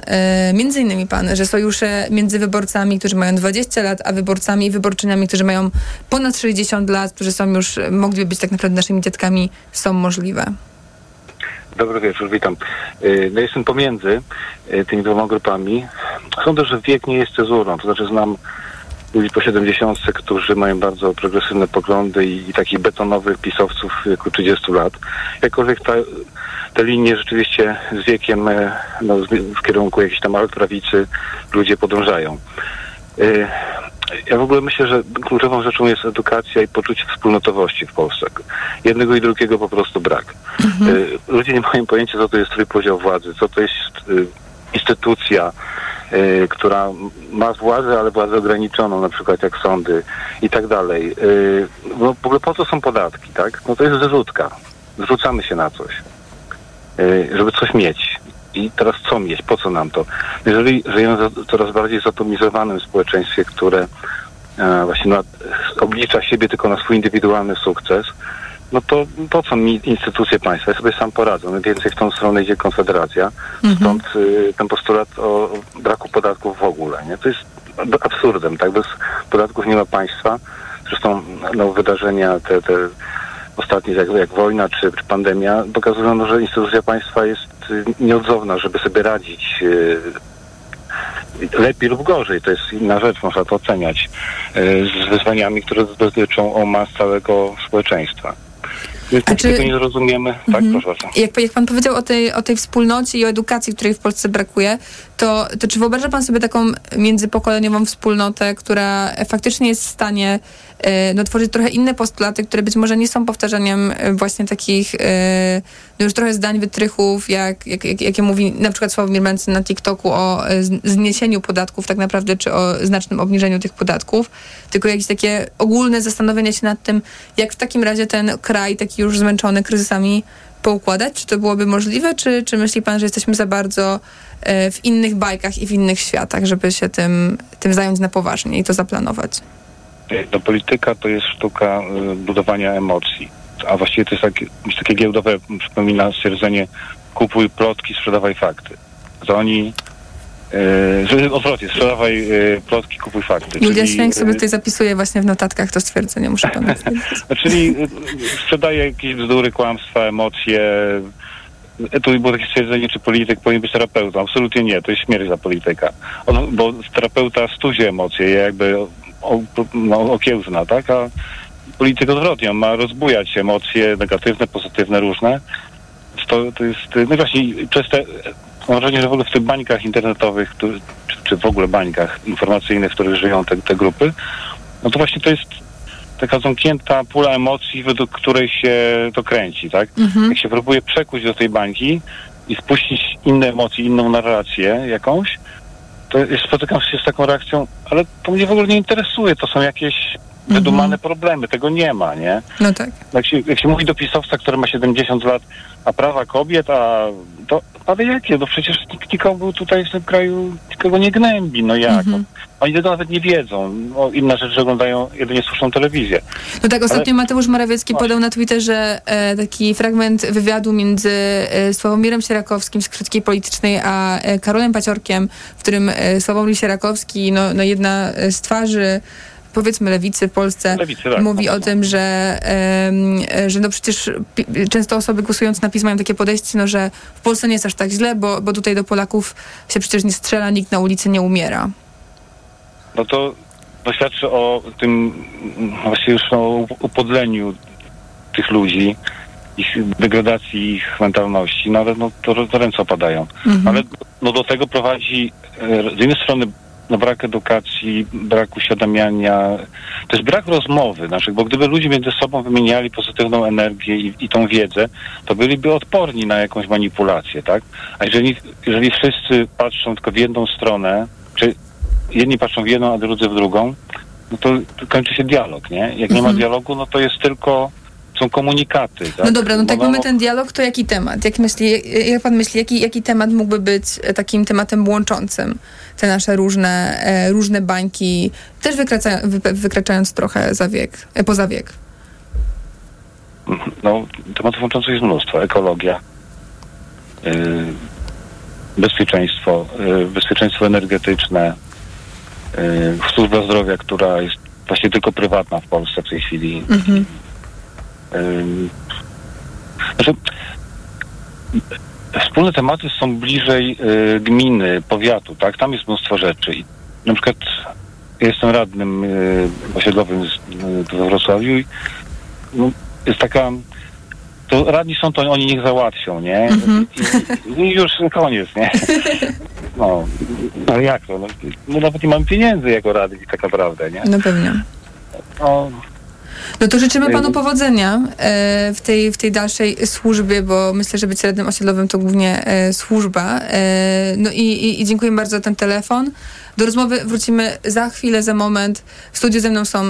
między innymi pan, że sojusze między wyborcami, którzy mają 20 lat, a wyborcami i wyborczyniami, którzy mają ponad 60 lat, którzy są już, mogliby być tak naprawdę naszymi dziadkami, są możliwe. Dobry wieczór, witam. Jestem pomiędzy tymi dwoma grupami. Sądzę, że wiek nie jest cezurą, to znaczy znam ludzi po 70, którzy mają bardzo progresywne poglądy i takich betonowych pisowców w wieku 30 lat. Jakkolwiek te linie rzeczywiście z wiekiem w kierunku jakiejś tam prawicy ludzie podążają. Ja w ogóle myślę, że kluczową rzeczą jest edukacja i poczucie wspólnotowości w Polsce. Jednego i drugiego po prostu brak. Ludzie nie mają pojęcia, co to jest trójpodział władzy, co to jest instytucja, która ma władzę, ale władzę ograniczoną, na przykład jak sądy i tak dalej. W ogóle po co są podatki, tak? To jest zrzutka. Zrzucamy się na coś, żeby coś mieć. I teraz co mieć? Po co nam to? Jeżeli żyjemy w coraz bardziej zatomizowanym społeczeństwie, które właśnie oblicza siebie tylko na swój indywidualny sukces, to po co mi instytucje państwa? Ja sobie sam poradzę. Mniej więcej w tą stronę idzie Konfederacja. Stąd ten postulat o braku podatków w ogóle. Nie? To jest absurdem. Tak? Bez podatków nie ma państwa. Zresztą wydarzenia te ostatnie, jak wojna czy pandemia, pokazują, że instytucja państwa jest nieodzowna, żeby sobie radzić lepiej lub gorzej, to jest inna rzecz, można to oceniać, z wyzwaniami, które dotyczą o mas całego społeczeństwa. Tego nie rozumiemy. Tak, proszę bardzo. Jak pan powiedział o tej wspólnocie i o edukacji, której w Polsce brakuje, to czy wyobraża pan sobie taką międzypokoleniową wspólnotę, która faktycznie jest w stanie tworzyć trochę inne postulaty, które być może nie są powtarzaniem właśnie takich już trochę zdań, wytrychów, jakie mówi na przykład Sławomir Mentzen na TikToku o zniesieniu podatków tak naprawdę, czy o znacznym obniżeniu tych podatków, tylko jakieś takie ogólne zastanowienie się nad tym, jak w takim razie ten kraj, taki już zmęczony kryzysami, poukładać? Czy to byłoby możliwe? Czy myśli pan, że jesteśmy za bardzo w innych bajkach i w innych światach, żeby się tym zająć na poważnie i to zaplanować? No, polityka to jest sztuka budowania emocji, a właściwie to jest takie giełdowe, przypomina stwierdzenie: kupuj plotki, sprzedawaj fakty. To oni... Odwrotnie, sprzedawaj plotki, kupuj fakty. Julia Święch sobie tutaj zapisuje właśnie w notatkach to stwierdzenie, muszę panu powiedzieć. Czyli sprzedaje jakieś bzdury, kłamstwa, emocje. Tu było takie stwierdzenie, czy polityk powinien być terapeutą. Absolutnie nie, to jest śmierć dla polityka. Bo terapeuta stuzie emocje, jakby okiełzna, tak? A polityk odwrotnie, on ma rozbujać emocje negatywne, pozytywne, różne. To jest, no właśnie, przez te... Mam wrażenie, że w ogóle w tych bańkach internetowych, czy w ogóle bańkach informacyjnych, w których żyją te grupy, no to właśnie to jest taka zamknięta pula emocji, według której się to kręci, tak? Mhm. Jak się próbuje przekuć do tej bańki i spuścić inne emocje, inną narrację jakąś, to spotykam się z taką reakcją, ale to mnie w ogóle nie interesuje, to są jakieś wydumane problemy, tego nie ma, nie? No tak. Jak się mówi do pisowca, który ma 70 lat, a prawa kobiet, a to, ale jakie? No przecież nikogo tutaj w tym kraju nikogo nie gnębi, no jak? Mm-hmm. Oni tego nawet nie wiedzą. No, inna rzecz, że oglądają jedynie słuszną telewizję. No tak, ostatnio Mateusz Morawiecki podał na Twitterze taki fragment wywiadu między Sławomirem Sierakowskim z Krzywdki Politycznej, a Karolem Paciorkiem, w którym Sławomir Sierakowski, no jedna z twarzy, powiedzmy, lewicy w Polsce, mówi o tym, że no przecież często osoby głosując na PiS mają takie podejście, no, że w Polsce nie jest aż tak źle, bo tutaj do Polaków się przecież nie strzela, nikt na ulicy nie umiera. No to świadczy o tym właśnie już o upodleniu tych ludzi, ich degradacji, ich mentalności. Nawet to ręce opadają. Mhm. Ale do tego prowadzi z jednej strony brak edukacji, brak uświadamiania, to jest brak rozmowy naszych, bo gdyby ludzie między sobą wymieniali pozytywną energię i tą wiedzę, to byliby odporni na jakąś manipulację, tak? A jeżeli wszyscy patrzą tylko w jedną stronę, czy jedni patrzą w jedną, a drudzy w drugą, no to kończy się dialog, nie? Jak nie ma dialogu, no to jest tylko... Są komunikaty. Tak? No dobra, no tak mamy ten dialog, to jaki temat? Jak pan myśli, jaki temat mógłby być takim tematem łączącym te nasze różne bańki, też wykraczając trochę poza wiek? No, tematów łączących jest mnóstwo. Ekologia, bezpieczeństwo energetyczne, służba zdrowia, która jest właśnie tylko prywatna w Polsce w tej chwili. Mhm. Znaczy, wspólne tematy są bliżej gminy, powiatu, tak? Tam jest mnóstwo rzeczy. I na przykład ja jestem radnym osiedlowym we Wrocławiu i no, jest taka... To radni są, to oni niech załatwią, nie? Mm-hmm. I już koniec, nie? No, ale jak to? No, my nawet nie mamy pieniędzy jako radni tak naprawdę, nie? No pewnie. No, no to życzymy panu powodzenia w tej dalszej służbie, bo myślę, że być radnym osiedlowym to głównie służba. No i dziękuję bardzo za ten telefon. Do rozmowy wrócimy za chwilę, za moment. W studiu ze mną są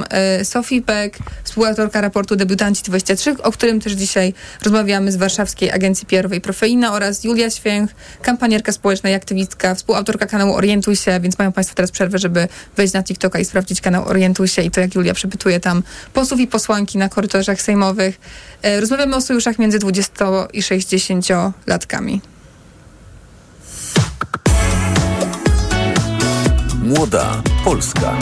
Sophie Peck, współautorka raportu Debiutanci 23, o którym też dzisiaj rozmawiamy, z warszawskiej agencji PR-owej Profeina, oraz Julia Święch, kampanierka społeczna i aktywistka, współautorka kanału Orientuj się, więc mają państwo teraz przerwę, żeby wejść na TikToka i sprawdzić kanał Orientuj się i to, jak Julia przepytuje tam posłów i posłanki na korytarzach sejmowych. Rozmawiamy o sojuszach między 20 i 60-latkami. Młoda Polska.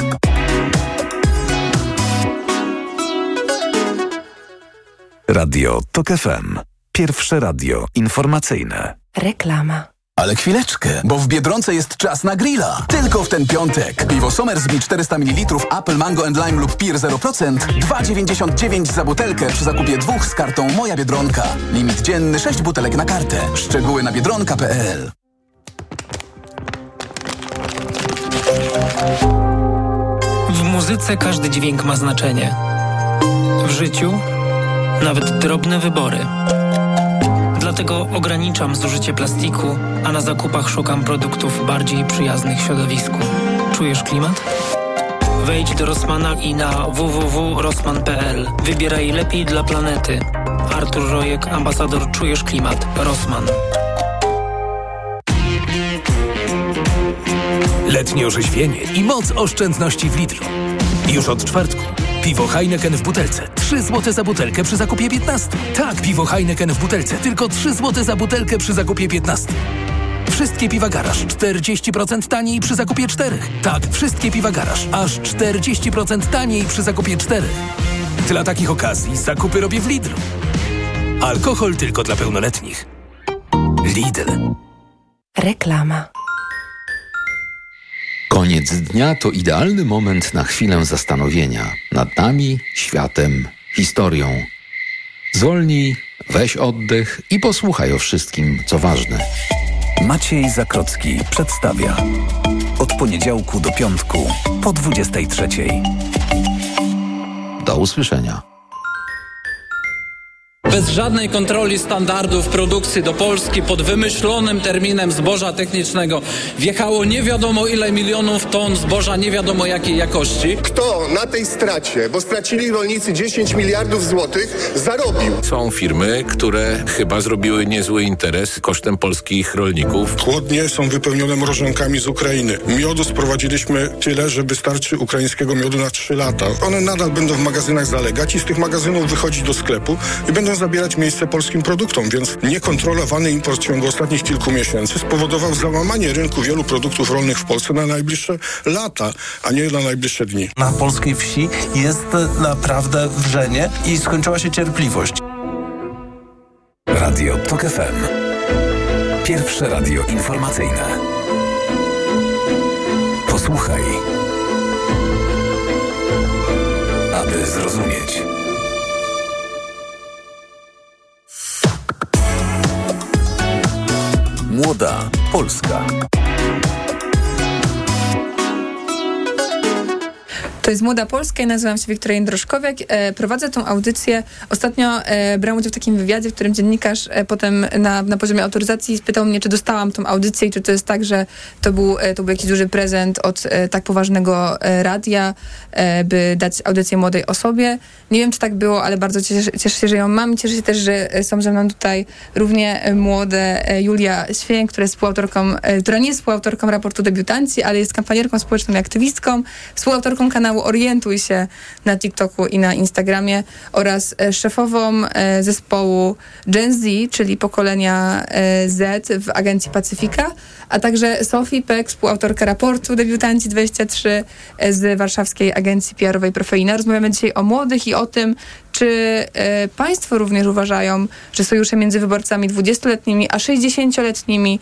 Radio TOK FM. Pierwsze radio informacyjne. Reklama. Ale chwileczkę, bo w Biedronce jest czas na grilla. Tylko w ten piątek. Piwo Somersby 400 ml, Apple Mango and Lime lub Pear 0%, 2,99 za butelkę przy zakupie dwóch z kartą Moja Biedronka. Limit dzienny 6 butelek na kartę. Szczegóły na biedronka.pl. W muzyce każdy dźwięk ma znaczenie. W życiu nawet drobne wybory. Dlatego ograniczam zużycie plastiku, a na zakupach szukam produktów bardziej przyjaznych środowisku. Czujesz klimat? Wejdź do Rossmana i na www.rossman.pl wybieraj lepiej dla planety. Artur Rojek, ambasador Czujesz Klimat, Rossmann. Letnie orzeźwienie i moc oszczędności w Lidlu. Już od czwartku. Piwo Heineken w butelce. 3 zł za butelkę przy zakupie 15. Tak, piwo Heineken w butelce. Tylko 3 zł za butelkę przy zakupie 15. Wszystkie piwa Garaż 40% taniej przy zakupie 4. Tak, wszystkie piwa Garaż aż 40% taniej przy zakupie 4. Dla takich okazji zakupy robię w Lidlu. Alkohol tylko dla pełnoletnich. Lidl. Reklama. Koniec dnia to idealny moment na chwilę zastanowienia nad nami, światem, historią. Zwolnij, weź oddech i posłuchaj o wszystkim, co ważne. Maciej Zakrocki przedstawia od poniedziałku do piątku po 23:00. Do usłyszenia. Bez żadnej kontroli standardów produkcji do Polski pod wymyślonym terminem zboża technicznego wjechało nie wiadomo ile milionów ton zboża nie wiadomo jakiej jakości. Kto na tej stracie, bo stracili rolnicy 10 miliardów złotych, zarobił? Są firmy, które chyba zrobiły niezły interes kosztem polskich rolników. Chłodnie są wypełnione mrożonkami z Ukrainy. Miodu sprowadziliśmy tyle, że wystarczy ukraińskiego miodu na 3 lata. One nadal będą w magazynach zalegać i z tych magazynów wychodzić do sklepu i będą zabierać miejsce polskim produktom, więc niekontrolowany import w ciągu ostatnich kilku miesięcy spowodował załamanie rynku wielu produktów rolnych w Polsce na najbliższe lata, a nie na najbliższe dni. Na polskiej wsi jest naprawdę wrzenie i skończyła się cierpliwość. Radio TOK FM. Pierwsze radio informacyjne. Posłuchaj, aby zrozumieć. Młoda Polska. To jest Młoda Polska i nazywam się Wiktoria Jędroszkowiak. Prowadzę tą audycję. Ostatnio brałam udział w takim wywiadzie, w którym dziennikarz potem na poziomie autoryzacji spytał mnie, czy dostałam tą audycję i czy to jest tak, że to był jakiś duży prezent od tak poważnego radia, by dać audycję młodej osobie. Nie wiem, czy tak było, ale bardzo cieszę się, że ją mam. Cieszę się też, że są ze mną tutaj równie młode Julia Święch, która nie jest współautorką raportu Debiutanci, ale jest kampanierką społeczną i aktywistką, współautorką kanału Orientuj się na TikToku i na Instagramie oraz szefową zespołu Gen Z, czyli pokolenia Z w agencji Pacyfika, a także Sophie Peck, współautorka raportu Debiutanci 23 z warszawskiej agencji PR-owej Profeina. Rozmawiamy dzisiaj o młodych i o tym, czy państwo również uważają, że sojusze między wyborcami 20-letnimi a 60-letnimi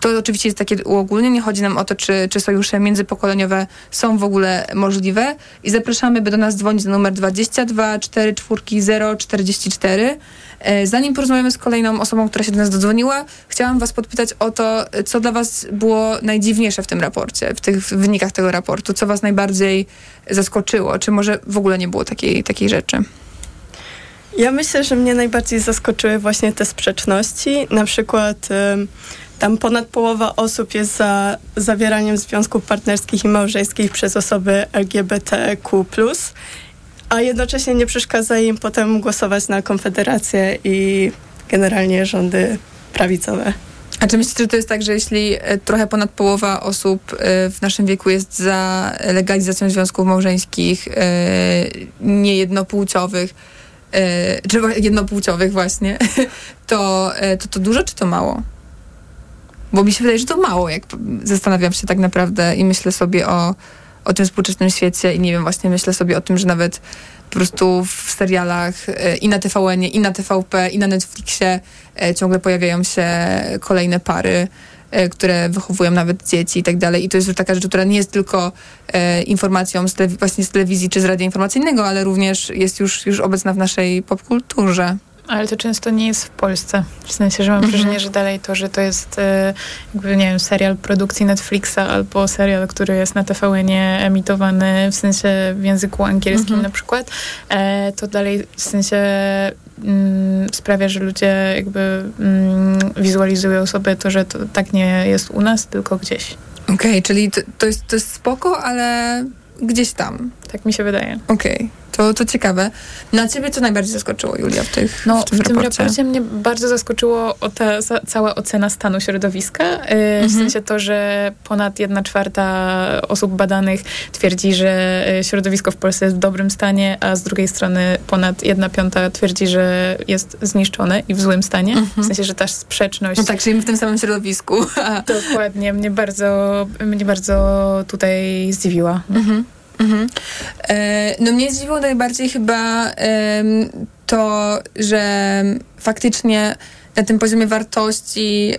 to oczywiście jest takie uogólnienie. Chodzi nam o to, czy sojusze międzypokoleniowe są w ogóle możliwe. I zapraszamy, by do nas dzwonić na numer 22 44 044. Zanim porozmawiamy z kolejną osobą, która się do nas dodzwoniła, chciałam was podpytać o to, co dla was było najdziwniejsze w tym raporcie, w tych wynikach tego raportu. Co was najbardziej zaskoczyło? Czy może w ogóle nie było takiej rzeczy? Ja myślę, że mnie najbardziej zaskoczyły właśnie te sprzeczności. Na przykład... Tam ponad połowa osób jest za zawieraniem związków partnerskich i małżeńskich przez osoby LGBTQ+, a jednocześnie nie przeszkadza im potem głosować na Konfederację i generalnie rządy prawicowe. A czy myślicie, że to jest tak, że jeśli trochę ponad połowa osób w naszym wieku jest za legalizacją związków małżeńskich niejednopłciowych, czy jednopłciowych właśnie, to dużo czy to mało? Bo mi się wydaje, że to mało, jak zastanawiam się tak naprawdę i myślę sobie o tym współczesnym świecie i nie wiem, właśnie myślę sobie o tym, że nawet po prostu w serialach i na TVN-ie, i na TVP, i na Netflixie ciągle pojawiają się kolejne pary, które wychowują nawet dzieci i tak dalej. I to jest już taka rzecz, która nie jest tylko informacją właśnie z telewizji czy z radia informacyjnego, ale również jest już obecna w naszej popkulturze. Ale to często nie jest w Polsce. W sensie, że mam wrażenie, że dalej to, że to jest jakby, nie wiem, serial produkcji Netflixa albo serial, który jest na TVN-ie emitowany w sensie w języku angielskim na przykład, to dalej w sensie sprawia, że ludzie jakby wizualizują sobie to, że to tak nie jest u nas, tylko gdzieś. Okej, czyli to jest spoko, ale gdzieś tam. Tak mi się wydaje. Okej. Okay. To ciekawe. Na ciebie co najbardziej zaskoczyło, Julia, w tym raporcie? Mnie bardzo zaskoczyło cała ocena stanu środowiska. W sensie to, że ponad 1/4 osób badanych twierdzi, że środowisko w Polsce jest w dobrym stanie, a z drugiej strony ponad 1/5 twierdzi, że jest zniszczone i w złym stanie. W sensie, że ta sprzeczność... No tak, żyjemy w tym samym środowisku. Dokładnie. Mnie bardzo tutaj zdziwiła. No mnie zdziwiło najbardziej chyba to, że faktycznie na tym poziomie wartości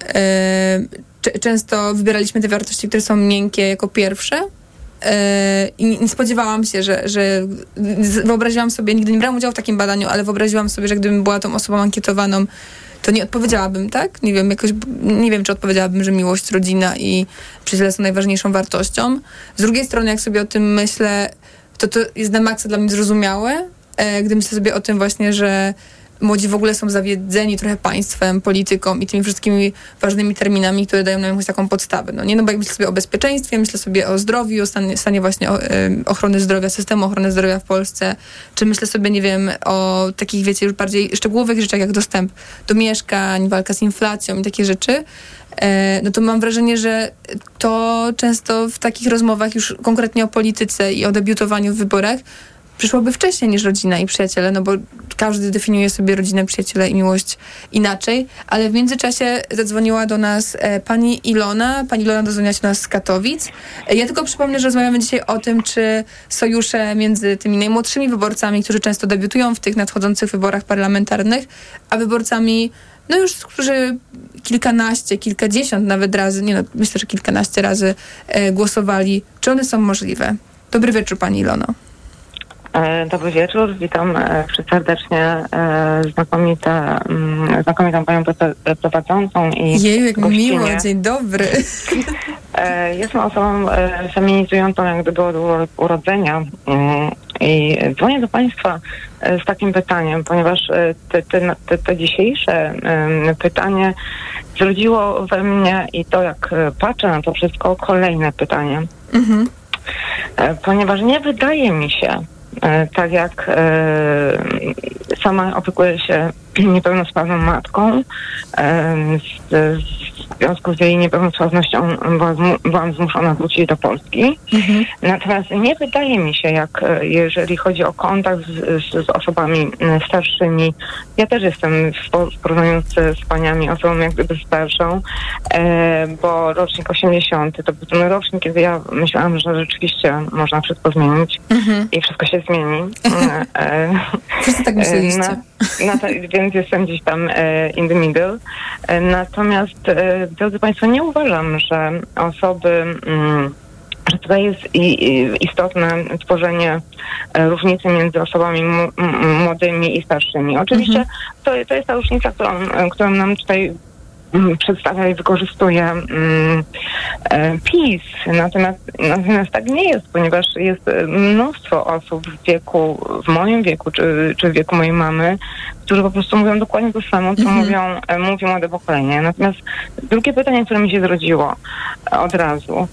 często wybieraliśmy te wartości, które są miękkie jako pierwsze. I nie spodziewałam się, że wyobraziłam sobie, nigdy nie brałam udziału w takim badaniu, ale wyobraziłam sobie, że gdybym była tą osobą ankietowaną, to nie odpowiedziałabym, tak? Nie wiem, czy odpowiedziałabym, że miłość, rodzina i przyjaciele są najważniejszą wartością. Z drugiej strony, jak sobie o tym myślę, to jest na maksa dla mnie zrozumiałe, gdy myślę sobie o tym właśnie, że młodzi w ogóle są zawiedzeni trochę państwem, polityką i tymi wszystkimi ważnymi terminami, które dają nam jakąś taką podstawę. Bo jak myślę sobie o bezpieczeństwie, myślę sobie o zdrowiu, o stanie właśnie ochrony zdrowia, systemu ochrony zdrowia w Polsce, czy myślę sobie, nie wiem, o takich, wiecie, już bardziej szczegółowych rzeczach, jak dostęp do mieszkań, walka z inflacją i takie rzeczy, to mam wrażenie, że to często w takich rozmowach już konkretnie o polityce i o debiutowaniu w wyborach przyszłoby wcześniej niż rodzina i przyjaciele, bo każdy definiuje sobie rodzinę, przyjaciele i miłość inaczej, ale w międzyczasie zadzwoniła do nas pani Ilona. Pani Ilona dozwoniła się do nas z Katowic. Ja tylko przypomnę, że rozmawiamy dzisiaj o tym, czy sojusze między tymi najmłodszymi wyborcami, którzy często debiutują w tych nadchodzących wyborach parlamentarnych, a wyborcami już, którzy kilkanaście, kilkadziesiąt nawet razy, myślę, że kilkanaście razy głosowali, czy one są możliwe. Dobry wieczór, pani Ilono. Dobry wieczór, witam serdecznie znakomitą panią prowadzącą i Jeju, jak gościnie. Miło, dzień dobry. Jestem osobą feminizującą jak gdyby od urodzenia i dzwonię do państwa z takim pytaniem, ponieważ to dzisiejsze pytanie zrodziło we mnie i to jak patrzę na to wszystko, kolejne pytanie. Ponieważ nie wydaje mi się, tak jak sama opiekuję się niepełnosprawną matką, w związku z jej niepełnosprawnością byłam zmuszona wrócić do Polski. Natomiast nie wydaje mi się, jak jeżeli chodzi o kontakt z osobami starszymi, ja też jestem w porównaniu z paniami osobą jak gdyby starszą, bo rocznik 80 to był ten rocznik, kiedy ja myślałam, że rzeczywiście można wszystko zmienić i wszystko się zmieni. Wszyscy tak myśleliście. Więc jestem gdzieś tam in the middle. Natomiast, drodzy państwo, nie uważam, że że tutaj jest istotne tworzenie różnicy między osobami młodymi i starszymi. Oczywiście to jest ta różnica, którą nam tutaj przedstawia i wykorzystuje PiS. Natomiast tak nie jest, ponieważ jest mnóstwo osób w moim wieku, czy w wieku mojej mamy, którzy po prostu mówią dokładnie to samo, co mówią młode pokolenie. Natomiast drugie pytanie, które mi się zrodziło od razu.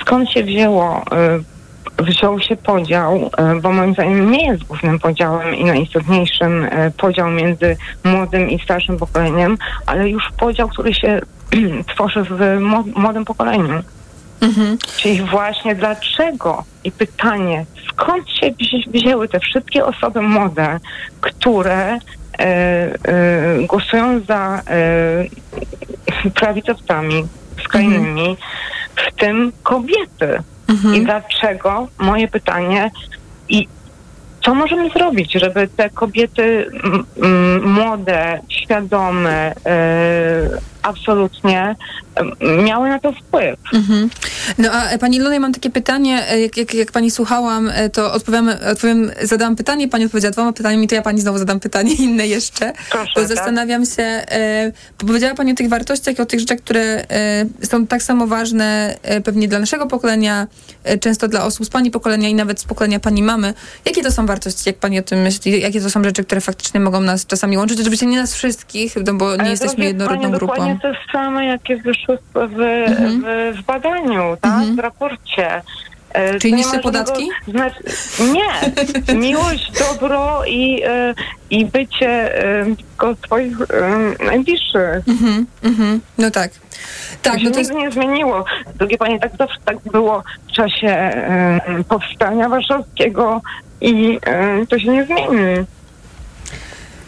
Skąd się wziął się podział, bo moim zdaniem nie jest głównym podziałem i najistotniejszym podział między młodym i starszym pokoleniem, ale już podział, który się tworzy w młodym pokoleniu. Czyli właśnie dlaczego i pytanie, skąd się wzięły te wszystkie osoby młode, które głosują za prawicowcami skrajnymi, w tym kobiety. I dlaczego, moje pytanie, i co możemy zrobić, żeby te kobiety młode, świadome, absolutnie miały na to wpływ. A pani Lunej, mam takie pytanie, jak pani słuchałam, to zadałam pytanie, pani odpowiedziała dwoma pytaniami, to ja pani znowu zadam pytanie inne jeszcze. Proszę, bo zastanawiam się, powiedziała pani o tych wartościach i o tych rzeczach, które są tak samo ważne pewnie dla naszego pokolenia, często dla osób z pani pokolenia i nawet z pokolenia pani mamy. Jakie to są wartości, jak pani o tym myśli? Jakie to są rzeczy, które faktycznie mogą nas czasami łączyć? Oczywiście nie nas wszystkich, bo nie jesteśmy jednorodną grupą. To jest same, jakie wyszły w badaniu, tak? W raporcie. Czyli niższe podatki? Nie. Miłość, dobro i bycie tylko twoich najbliższych. No tak. Tak, no to nic nie zmieniło. Drogie panie, tak zawsze tak było w czasie powstania warszawskiego i to się nie zmieni.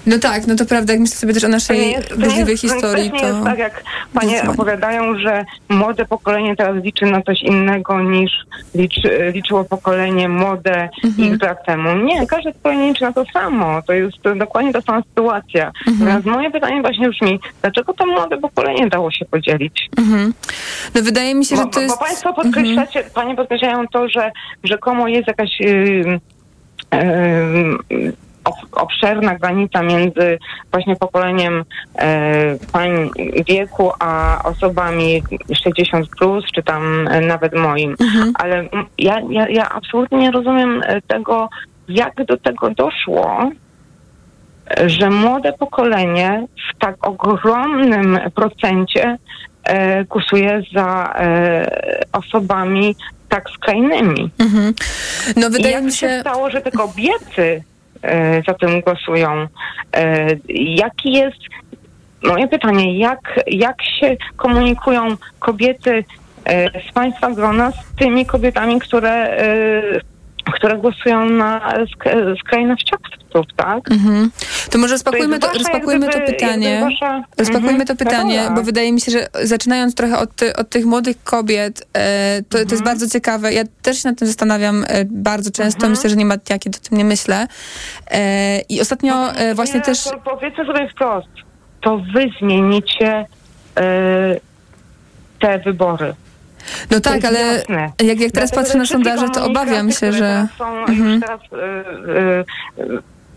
No tak, no to prawda, jak myślę sobie też o naszej burzliwej historii, to... jest tak, jak panie opowiadają, że młode pokolenie teraz liczy na coś innego niż liczyło pokolenie młode ich lat temu. Nie, każde pokolenie liczy na to samo. To jest dokładnie ta sama sytuacja. Natomiast moje pytanie właśnie brzmi, dlaczego to młode pokolenie dało się podzielić? No wydaje mi się, że to jest... Bo państwo podkreślacie, panie podkreślają to, że rzekomo jest jakaś... obszerna granica między właśnie pokoleniem pań wieku a osobami 60 plus, czy tam nawet moim. Ale ja absolutnie nie rozumiem tego, jak do tego doszło, że młode pokolenie w tak ogromnym procencie kusuje za osobami tak skrajnymi. No wydaje mi się... Jak się stało, że te kobiety za tym głosują. Jaki jest, moje pytanie, jak się komunikują kobiety z państwa grona z tymi kobietami, które głosują na skrajne wciągstwo, tak? To może rozpakujmy to pytanie, bo wydaje mi się, że zaczynając trochę od tych młodych kobiet, to jest bardzo ciekawe. Ja też się nad tym zastanawiam bardzo często. Myślę, że nie ma jak, ja o tym nie myślę. I ostatnio właśnie też... Powiedzmy sobie wprost, to wy zmienicie te wybory. No tak, ale jak teraz patrzę na sondaże, to obawiam się, że...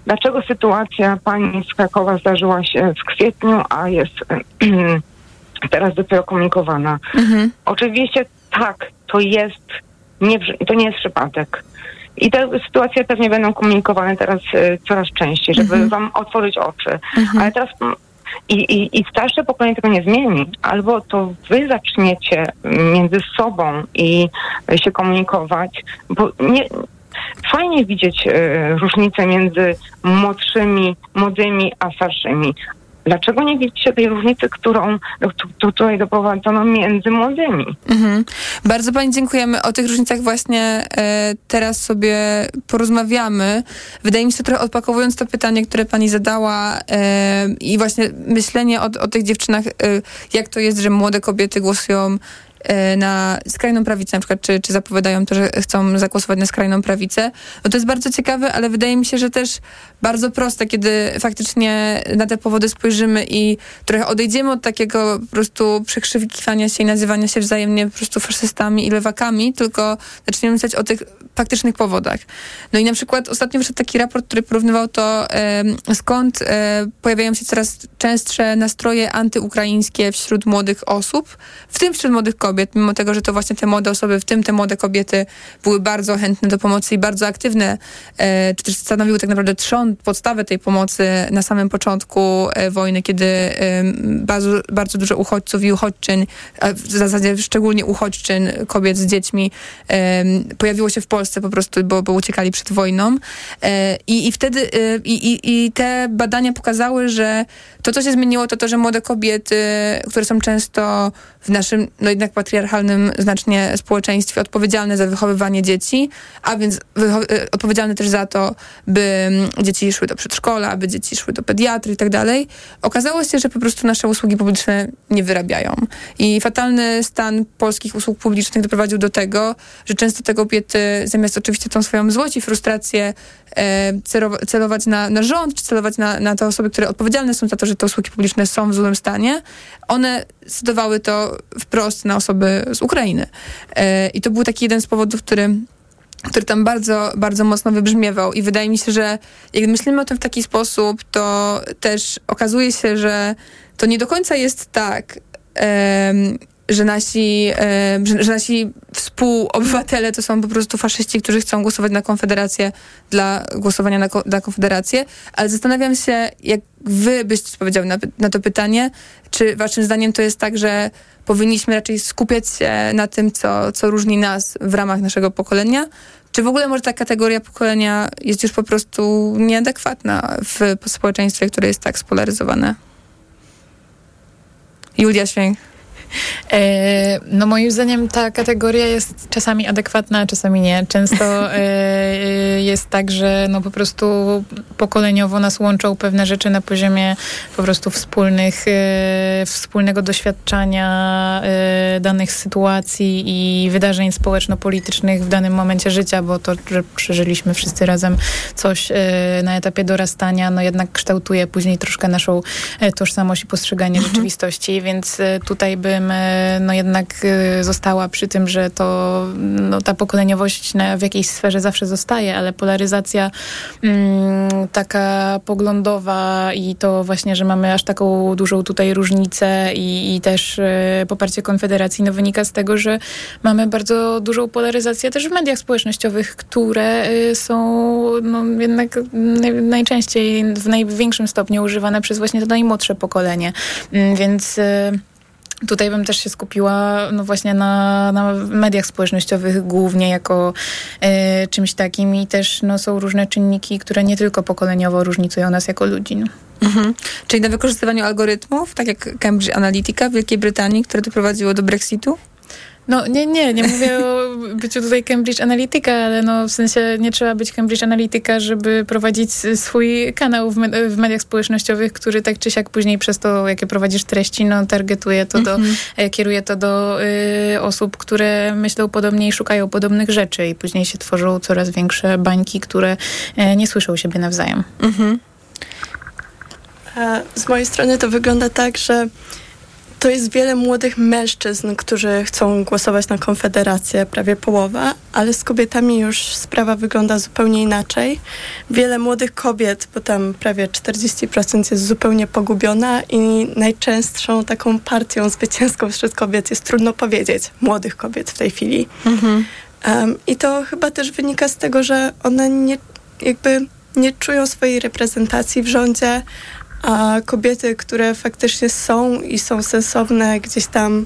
Dlaczego sytuacja pani z Krakowa zdarzyła się w kwietniu, a jest teraz dopiero komunikowana? Oczywiście tak, to nie jest przypadek. I te sytuacje pewnie będą komunikowane teraz coraz częściej, żeby wam otworzyć oczy. Ale teraz... I starsze pokolenie tego nie zmieni. Albo to wy zaczniecie między sobą i się komunikować, bo fajnie widzieć różnicę między młodymi a starszymi. Dlaczego nie widzicie tej różnicy, którą tutaj doprowadzono między młodymi? Bardzo pani dziękujemy. O tych różnicach właśnie teraz sobie porozmawiamy. Wydaje mi się, trochę odpakowując to pytanie, które pani zadała i właśnie myślenie o tych dziewczynach, jak to jest, że młode kobiety głosują na skrajną prawicę na przykład, czy zapowiadają to, że chcą zagłosować na skrajną prawicę. No to jest bardzo ciekawe, ale wydaje mi się, że też bardzo proste, kiedy faktycznie na te powody spojrzymy i trochę odejdziemy od takiego po prostu przekrzykiwania się i nazywania się wzajemnie po prostu faszystami i lewakami, tylko zaczniemy myśleć o tych faktycznych powodach. No i na przykład ostatnio wyszedł taki raport, który porównywał to, skąd pojawiają się coraz częstsze nastroje antyukraińskie wśród młodych osób, w tym wśród młodych kobiet, mimo tego, że to właśnie te młode osoby, w tym te młode kobiety, były bardzo chętne do pomocy i bardzo aktywne, czy też stanowiły tak naprawdę trzon, podstawę tej pomocy na samym początku wojny, kiedy bardzo, bardzo dużo uchodźców i uchodźczyń, a w zasadzie szczególnie uchodźczyń, kobiet z dziećmi, pojawiło się w Polsce po prostu, bo uciekali przed wojną. I wtedy i te badania pokazały, że to, co się zmieniło, to to, że młode kobiety, które są często w naszym, no jednak patriarchalnym znacznie społeczeństwie, odpowiedzialne za wychowywanie dzieci, a więc odpowiedzialne też za to, by dzieci szły do przedszkola, by dzieci szły do pediatry i tak dalej. Okazało się, że po prostu nasze usługi publiczne nie wyrabiają. I fatalny stan polskich usług publicznych doprowadził do tego, że często te kobiety, zamiast oczywiście tą swoją złość i frustrację celować na rząd, czy celować na te osoby, które odpowiedzialne są za to, że te usługi publiczne są w złym stanie, one zdecydowały to wprost na osoby z Ukrainy. I to był taki jeden z powodów, który tam bardzo, bardzo mocno wybrzmiewał. I wydaje mi się, że jak myślimy o tym w taki sposób, to też okazuje się, że to nie do końca jest tak, że nasi współobywatele to są po prostu faszyści, którzy chcą głosować na Konfederację dla głosowania na Konfederację, ale zastanawiam się, jak wy byście odpowiedziały na to pytanie, czy waszym zdaniem to jest tak, że powinniśmy raczej skupiać się na tym, co różni nas w ramach naszego pokolenia, czy w ogóle może ta kategoria pokolenia jest już po prostu nieadekwatna w społeczeństwie, które jest tak spolaryzowane? Julia Święch. No moim zdaniem ta kategoria jest czasami adekwatna, czasami nie. Często jest tak, że no po prostu pokoleniowo nas łączą pewne rzeczy na poziomie po prostu wspólnego doświadczania danych sytuacji i wydarzeń społeczno-politycznych w danym momencie życia, bo to, że przeżyliśmy wszyscy razem coś na etapie dorastania, no jednak kształtuje później troszkę naszą tożsamość i postrzeganie rzeczywistości, więc tutaj bym no jednak została przy tym, że to no, ta pokoleniowość w jakiejś sferze zawsze zostaje, ale polaryzacja taka poglądowa i to właśnie, że mamy aż taką dużą tutaj różnicę i też poparcie Konfederacji no, wynika z tego, że mamy bardzo dużą polaryzację też w mediach społecznościowych, które są no, jednak najczęściej w największym stopniu używane przez właśnie to najmłodsze pokolenie. Więc tutaj bym też się skupiła no właśnie na mediach społecznościowych głównie jako czymś takim i też no, są różne czynniki, które nie tylko pokoleniowo różnicują nas jako ludzi. No. Mhm. Czyli na wykorzystywaniu algorytmów, tak jak Cambridge Analytica w Wielkiej Brytanii, które doprowadziło do Brexitu? No nie mówię o byciu tutaj Cambridge Analytica, ale no w sensie nie trzeba być Cambridge Analytica, żeby prowadzić swój kanał w mediach społecznościowych, który tak czy siak później przez to, jakie prowadzisz treści, no targetuje to kieruje to do osób, które myślą podobnie i szukają podobnych rzeczy i później się tworzą coraz większe bańki, które nie słyszą siebie nawzajem. Mhm. Z mojej strony to wygląda tak, że to jest wiele młodych mężczyzn, którzy chcą głosować na Konfederację, prawie połowa, ale z kobietami już sprawa wygląda zupełnie inaczej. Wiele młodych kobiet, bo tam prawie 40% jest zupełnie pogubiona i najczęstszą taką partią zwycięską wśród kobiet jest, trudno powiedzieć, młodych kobiet w tej chwili. Mhm. I to chyba też wynika z tego, że one nie czują swojej reprezentacji w rządzie, a kobiety, które faktycznie są i są sensowne, gdzieś tam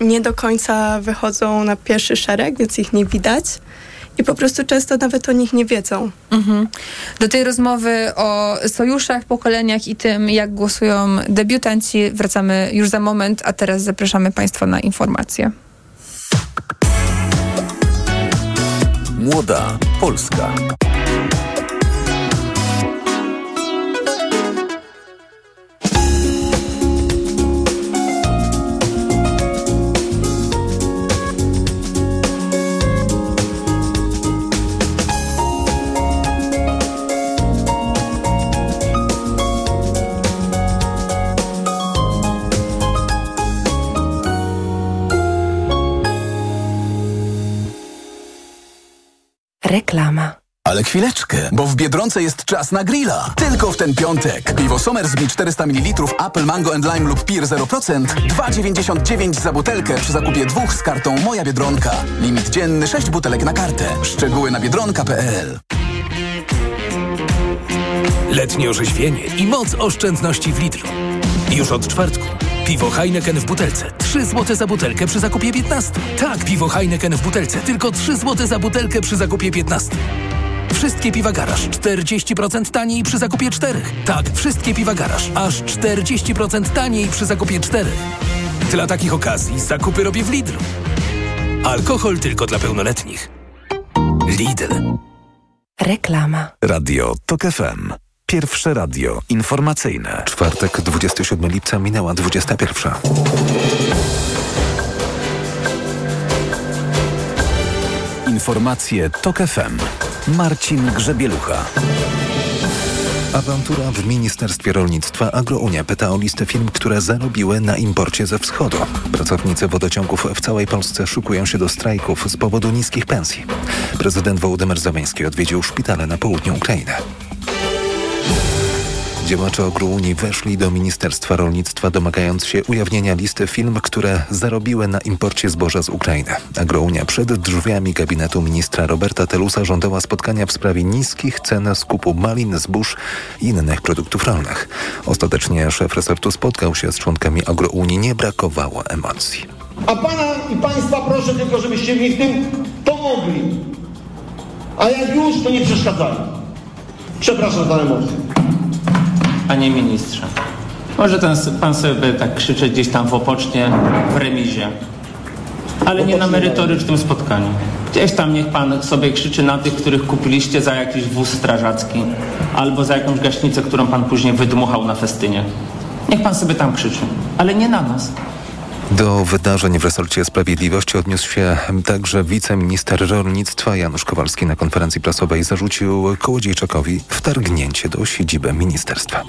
nie do końca wychodzą na pierwszy szereg, więc ich nie widać. I po prostu często nawet o nich nie wiedzą. Mhm. Do tej rozmowy o sojuszach, pokoleniach i tym, jak głosują debiutanci, wracamy już za moment, a teraz zapraszamy Państwa na informacje. Młoda Polska. Reklama. Ale chwileczkę, bo w Biedronce jest czas na grilla. Tylko w ten piątek. Piwo Somersby 400 ml, Apple Mango and Lime lub Pear 0%, 2,99 za butelkę przy zakupie 2 z kartą Moja Biedronka. Limit dzienny 6 butelek na kartę. Szczegóły na biedronka.pl. Letnie orzeźwienie i moc oszczędności w Lidlu. Już od czwartku. Piwo Heineken w butelce. 3 zł za butelkę przy zakupie 15. Tak, piwo Heineken w butelce. Tylko 3 zł za butelkę przy zakupie 15. Wszystkie piwa Garaż 40% taniej przy zakupie 4. Tak, wszystkie piwa Garaż aż 40% taniej przy zakupie 4. Dla takich okazji zakupy robię w Lidlu. Alkohol tylko dla pełnoletnich. Lidl. Reklama. Radio TOK FM. Pierwsze radio informacyjne. Czwartek, 27 lipca, minęła 21. Informacje TOK FM. Marcin Grzebielucha. Awantura w Ministerstwie Rolnictwa. Agrounia pyta o listę firm, które zarobiły na imporcie ze wschodu. Pracownicy wodociągów w całej Polsce szykują się do strajków z powodu niskich pensji. Prezydent Wołodymyr Zełenski odwiedził szpitale na południu Ukrainy. Działacze Agrounii weszli do Ministerstwa Rolnictwa, domagając się ujawnienia listy firm, które zarobiły na imporcie zboża z Ukrainy. Agrounia przed drzwiami gabinetu ministra Roberta Telusa żądała spotkania w sprawie niskich cen skupu malin, zbóż i innych produktów rolnych. Ostatecznie szef resortu spotkał się z członkami Agrounii, nie brakowało emocji. A pana i państwa proszę tylko, żebyście mi w tym pomogli. A jak już, to nie przeszkadzali. Przepraszam za emocje. Panie ministrze, może ten pan sobie tak krzyczy gdzieś tam w Opocznie, w remizie, ale nie na merytorycznym spotkaniu. Gdzieś tam niech pan sobie krzyczy na tych, których kupiliście za jakiś wóz strażacki albo za jakąś gaśnicę, którą pan później wydmuchał na festynie. Niech pan sobie tam krzyczy, ale nie na nas. Do wydarzeń w resorcie sprawiedliwości odniósł się także wiceminister rolnictwa Janusz Kowalski. Na konferencji prasowej zarzucił Kołodziejczakowi wtargnięcie do siedziby ministerstwa.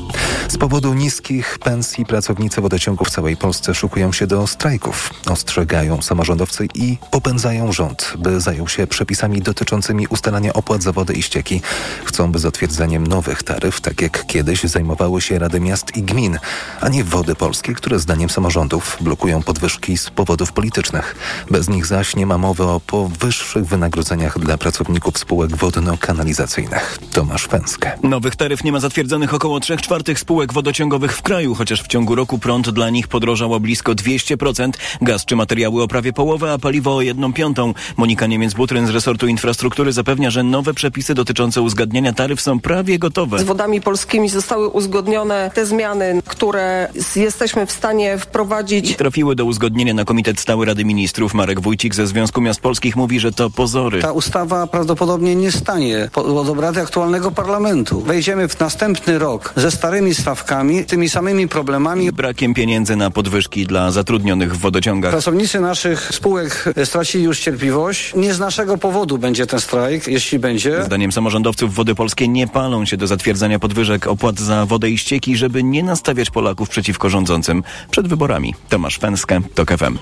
Z powodu niskich pensji pracownicy wodociągów w całej Polsce szykują się do strajków. Ostrzegają samorządowcy i popędzają rząd, by zajął się przepisami dotyczącymi ustalania opłat za wodę i ścieki. Chcą, by zatwierdzeniem nowych taryf, tak jak kiedyś, zajmowały się rady miast i gmin, a nie Wody Polskie, które zdaniem samorządów blokują podwyżki z powodów politycznych. Bez nich zaś nie ma mowy o powyższych wynagrodzeniach dla pracowników spółek wodno-kanalizacyjnych. Tomasz Pęskę. Nowych taryf nie ma zatwierdzonych około 3/4 spółek wodociągowych w kraju, chociaż w ciągu roku prąd dla nich podrożał o blisko 200%, gaz czy materiały o prawie połowę, a paliwo o 1/5. Monika Niemiec-Butryn z resortu infrastruktury zapewnia, że nowe przepisy dotyczące uzgadniania taryf są prawie gotowe. Z Wodami Polskimi zostały uzgodnione te zmiany, które jesteśmy w stanie wprowadzić. I trafiły do uzgodnienia na Komitet Stały Rady Ministrów. Marek Wójcik ze Związku Miast Polskich mówi, że to pozory. Ta ustawa prawdopodobnie nie stanie pod obrady aktualnego parlamentu. Wejdziemy w następny rok ze starymi stawkami, tymi samymi problemami. Brakiem pieniędzy na podwyżki dla zatrudnionych w wodociągach. Pracownicy naszych spółek stracili już cierpliwość. Nie z naszego powodu będzie ten strajk, jeśli będzie. Zdaniem samorządowców Wody Polskie nie palą się do zatwierdzania podwyżek opłat za wodę i ścieki, żeby nie nastawiać Polaków przeciwko rządzącym przed wyborami. Tomasz Fens, TOK FM.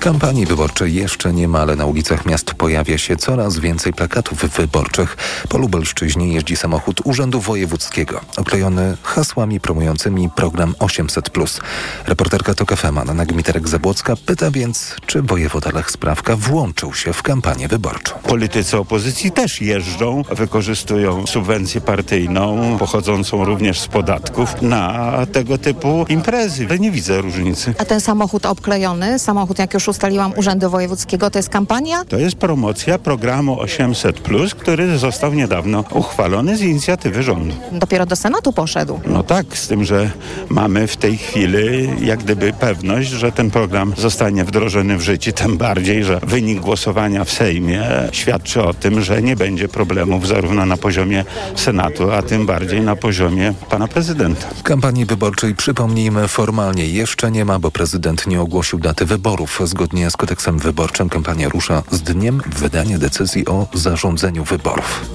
Kampanii wyborczej jeszcze nie ma, ale na ulicach miast pojawia się coraz więcej plakatów wyborczych. Po Lubelszczyźnie jeździ samochód Urzędu Wojewódzkiego, oklejony hasłami promującymi program 800+. Reporterka TOK FM Anna Gmiterek-Zabłocka pyta więc, czy wojewoda Lech Sprawka włączył się w kampanię wyborczą. Politycy opozycji też jeżdżą, wykorzystują subwencję partyjną, pochodzącą również z podatków, na tego typu imprezy. Nie widzę różnicy. A ten samochód obklejony, samochód, jak już ustaliłam, Urzędu Wojewódzkiego, to jest kampania? To jest promocja programu 800+, który został niedawno uchwalony z inicjatywy rządu. Dopiero do Senatu poszedł. No tak, z tym, że mamy w tej chwili jak gdyby pewność, że ten program zostanie wdrożony w życie, tym bardziej, że wynik głosowania w Sejmie świadczy o tym, że nie będzie problemów zarówno na poziomie Senatu, a tym bardziej na poziomie pana prezydenta. Kampanii wyborczej, przypomnijmy, formalnie jeszcze nie ma, bo prezydent nie ogłosił daty wyborów. Zgodnie z kodeksem wyborczym kampania rusza z dniem wydania decyzji o zarządzeniu wyborów.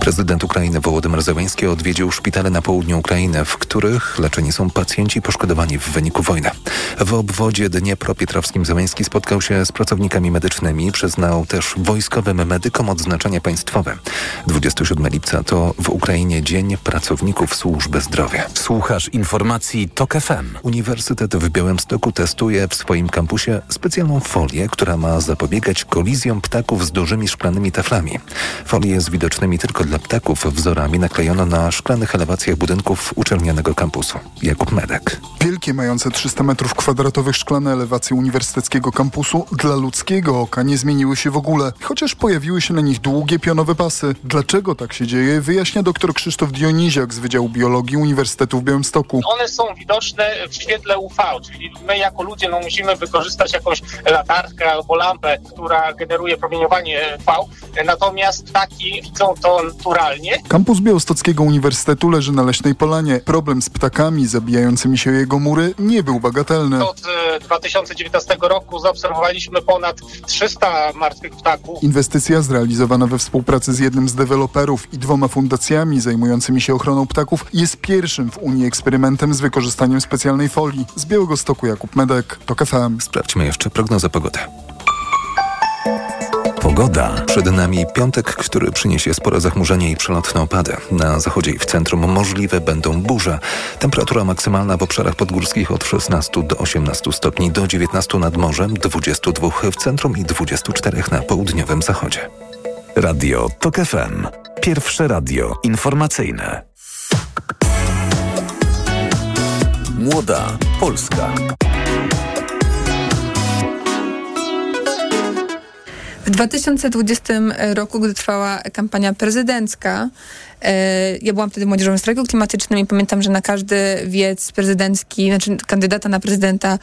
Prezydent Ukrainy Wołodymyr Zełenski odwiedził szpitale na południu Ukrainy, w których leczeni są pacjenci poszkodowani w wyniku wojny. W obwodzie dniepropietrowskim Zełenski spotkał się z pracownikami medycznymi, przyznał też wojskowym medykom odznaczenie państwowe. 27 lipca to w Ukrainie Dzień Pracowników Służby Zdrowia. Słuchasz informacji TOK FM. Uniwersytet w Białymstoku testuje w swoim kampusie specjalną folię, która ma zapobiegać kolizjom ptaków z dużymi szklanymi taflami. Folie z widocznymi tylko dla ptaków wzorami naklejono na szklanych elewacjach budynków uczelnianego kampusu. Jakub Medek. Wielkie, mające 300 m2 szklane elewacje uniwersyteckiego kampusu dla ludzkiego oka nie zmieniły się w ogóle, chociaż pojawiły się na nich długie pionowe pasy. Dlaczego tak się dzieje, wyjaśnia dr Krzysztof Dioniziak z Wydziału Biologii Uniwersytetu w Białymstoku. One są widoczne w świetle UV, czyli my jako ludzie musimy wykorzystać jakąś latarkę albo lampę, która generuje promieniowanie UV, natomiast ptaki widzą to naturalnie. Kampus Białostockiego Uniwersytetu leży na Leśnej Polanie. Problem z ptakami zabijającymi się jego mury nie był bagatelny. Od 2019 roku zaobserwowaliśmy ponad 300 martwych ptaków. Inwestycja zrealizowana we współpracy z jednym z deweloperów i 2 fundacjami zajmującymi się ochroną ptaków jest pierwszym w Unii eksperymentem z wykorzystaniem specjalnej folii. Z Białegostoku Jakub Medek, TOK FM. Sprawdźmy jeszcze prognozę pogody. Pogoda. Przed nami piątek, który przyniesie spore zachmurzenie i przelotne opady. Na zachodzie i w centrum możliwe będą burze. Temperatura maksymalna w obszarach podgórskich od 16 do 18 stopni, do 19 nad morzem, 22 w centrum i 24 na południowym zachodzie. Radio TOK FM. Pierwsze radio informacyjne. Młoda Polska. W 2020 roku, gdy trwała kampania prezydencka, ja byłam wtedy młodzieżowym strajku klimatycznym i pamiętam, że na każdy wiec prezydencki, znaczy kandydata na prezydenta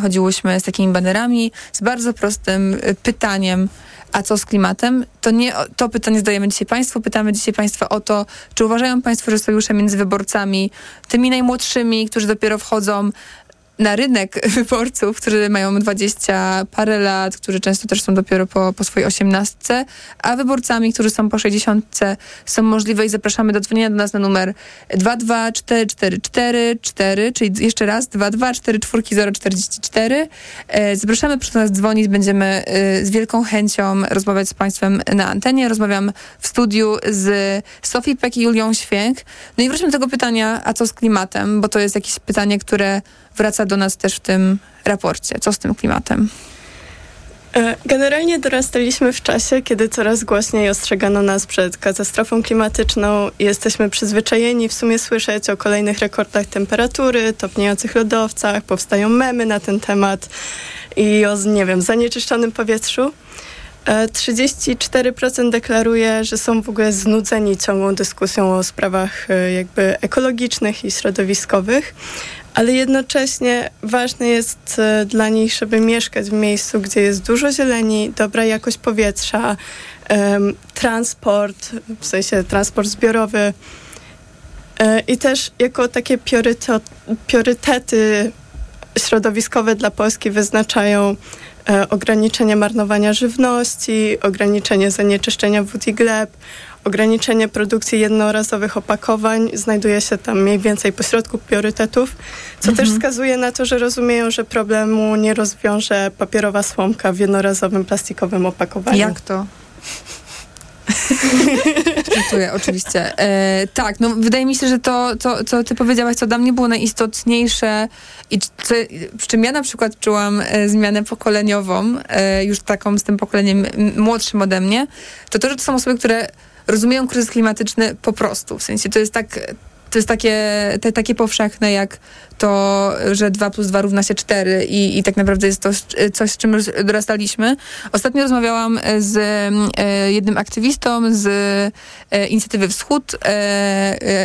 chodziłyśmy z takimi banerami, z bardzo prostym pytaniem: a co z klimatem? To nie to pytanie zadajemy dzisiaj Państwu. Pytamy dzisiaj Państwa o to, czy uważają Państwo, że sojusze między wyborcami, tymi najmłodszymi, którzy dopiero wchodzą na rynek wyborców, którzy mają 20 parę lat, którzy często też są dopiero po swojej 18, a wyborcami, którzy są po 60, są możliwe i zapraszamy do dzwonienia do nas na numer 2244444, czyli jeszcze raz 2244044. Zapraszamy przy nas dzwonić, będziemy z wielką chęcią rozmawiać z Państwem na antenie. Rozmawiam w studiu z Sophie Peck i Julią Święch. No i wróćmy do tego pytania, a co z klimatem? Bo to jest jakieś pytanie, które wraca do nas też w tym raporcie. Co z tym klimatem? Generalnie dorastaliśmy w czasie, kiedy coraz głośniej ostrzegano nas przed katastrofą klimatyczną i jesteśmy przyzwyczajeni w sumie słyszeć o kolejnych rekordach temperatury, topniejących lodowcach, powstają memy na ten temat i o, nie wiem, zanieczyszczonym powietrzu. 34% deklaruje, że są w ogóle znudzeni ciągłą dyskusją o sprawach jakby ekologicznych i środowiskowych, ale jednocześnie ważne jest dla nich, żeby mieszkać w miejscu, gdzie jest dużo zieleni, dobra jakość powietrza, transport, w sensie transport zbiorowy i też jako takie priorytety środowiskowe dla Polski wyznaczają ograniczenie marnowania żywności, ograniczenie zanieczyszczenia wód i gleb, ograniczenie produkcji jednorazowych opakowań. Znajduje się tam mniej więcej pośrodku priorytetów, co też wskazuje na to, że rozumieją, że problemu nie rozwiąże papierowa słomka w jednorazowym plastikowym opakowaniu. Jak to? Czytuję, oczywiście. Tak, no wydaje mi się, że to, co ty powiedziałaś, co dla mnie było najistotniejsze i w czym ja na przykład czułam zmianę pokoleniową, już taką z tym pokoleniem młodszym ode mnie, to, że to są osoby, które rozumieją kryzys klimatyczny po prostu. W sensie to jest tak... To jest takie powszechne jak to, że 2 + 2 równa się 4 i tak naprawdę jest to coś, z czym już dorastaliśmy. Ostatnio rozmawiałam z jednym aktywistą z inicjatywy Wschód,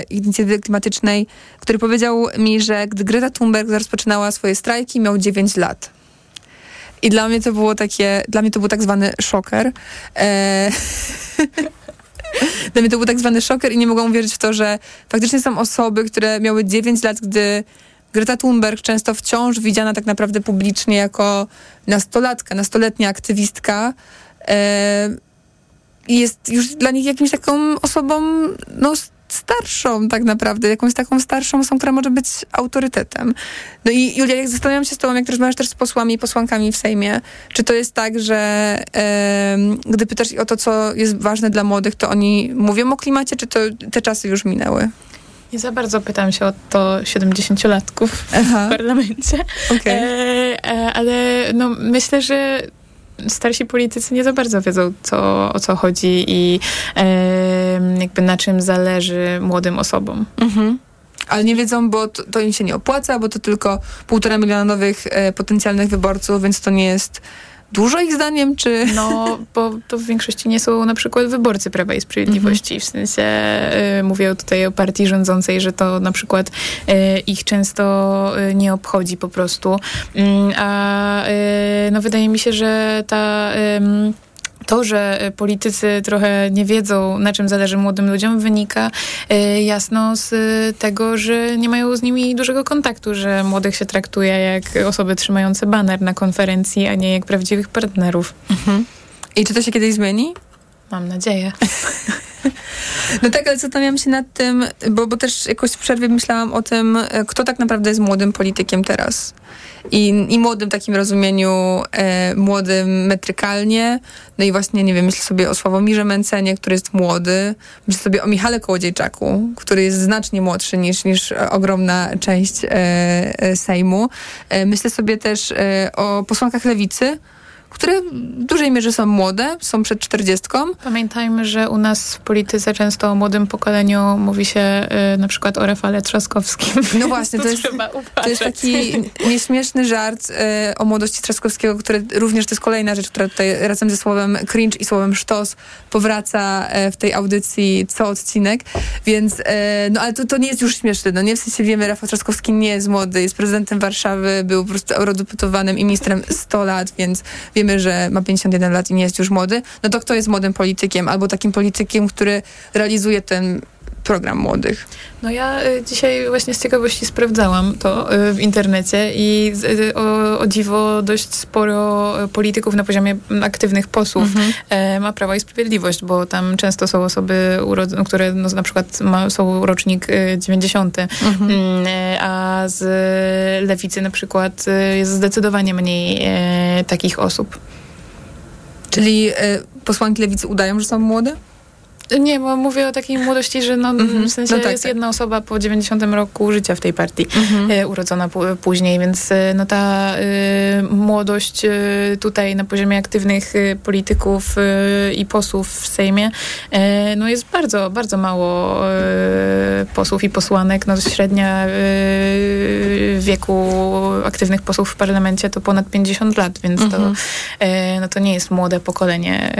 inicjatywy klimatycznej, który powiedział mi, że gdy Greta Thunberg rozpoczynała swoje strajki, miał 9 lat. I dla mnie to był tak zwany szoker. Dla mnie to był tak zwany szoker i nie mogłam uwierzyć w to, że faktycznie są osoby, które miały 9 lat, gdy Greta Thunberg, często wciąż widziana tak naprawdę publicznie jako nastolatka, nastoletnia aktywistka, jest już dla nich jakimś taką osobą starszą tak naprawdę, jakąś taką starszą osobą, która może być autorytetem. No i Julia, jak zastanawiam się z tobą, jak rozmawiasz też z posłami i posłankami w Sejmie, czy to jest tak, że gdy pytasz o to, co jest ważne dla młodych, to oni mówią o klimacie, czy to te czasy już minęły? Nie za bardzo pytam się o to 70-latków w parlamencie, okay. Ale no, myślę, że starsi politycy nie za bardzo wiedzą, o co chodzi i jakby na czym zależy młodym osobom. Mhm. Ale nie wiedzą, bo to im się nie opłaca, bo to tylko 1,5 miliona nowych potencjalnych wyborców, więc to nie jest dużo ich zdaniem, czy... No, bo to w większości nie są na przykład wyborcy Prawa i Sprawiedliwości. W sensie mówię tutaj o partii rządzącej, że to na przykład ich często nie obchodzi po prostu. No wydaje mi się, że to, że politycy trochę nie wiedzą, na czym zależy młodym ludziom, wynika jasno z tego, że nie mają z nimi dużego kontaktu, że młodych się traktuje jak osoby trzymające baner na konferencji, a nie jak prawdziwych partnerów. Mhm. I czy to się kiedyś zmieni? Mam nadzieję. No tak, ale zastanawiam się nad tym, bo też jakoś w przerwie myślałam o tym, kto tak naprawdę jest młodym politykiem teraz. I młodym w takim rozumieniu, młodym metrykalnie. No i właśnie, nie wiem, myślę sobie o Sławomirze Mentzenie, który jest młody. Myślę sobie o Michale Kołodziejczaku, który jest znacznie młodszy niż ogromna część Sejmu. Myślę sobie też o posłankach Lewicy, które w dużej mierze są młode, są przed 40. Pamiętajmy, że u nas w polityce często o młodym pokoleniu mówi się na przykład o Rafale Trzaskowskim. No właśnie, to jest taki nieśmieszny żart o młodości Trzaskowskiego, który również to jest kolejna rzecz, która tutaj razem ze słowem cringe i słowem sztos powraca w tej audycji co odcinek, więc no ale to nie jest już śmieszne, no nie? W sensie wiemy, Rafał Trzaskowski nie jest młody, jest prezydentem Warszawy, był po prostu eurodeputowanym i ministrem 100 lat, więc wiemy, że ma 51 lat i nie jest już młody, no to kto jest młodym politykiem albo takim politykiem, który realizuje ten program młodych? No ja dzisiaj właśnie z ciekawości sprawdzałam to w internecie i o dziwo dość sporo polityków na poziomie aktywnych posłów ma Prawa i Sprawiedliwość, bo tam często są osoby, które no, na przykład są rocznik 90. A z Lewicy na przykład jest zdecydowanie mniej takich osób. Czyli posłanki Lewicy udają, że są młode? Nie, bo mówię o takiej młodości, że no, w sensie no tak, jest tak. Jedna osoba po 90 roku życia w tej partii, urodzona później, więc no ta młodość tutaj na poziomie aktywnych polityków i posłów w Sejmie, no jest bardzo, bardzo mało posłów i posłanek, no średnia wieku aktywnych posłów w parlamencie to ponad 50 lat, więc to nie jest młode pokolenie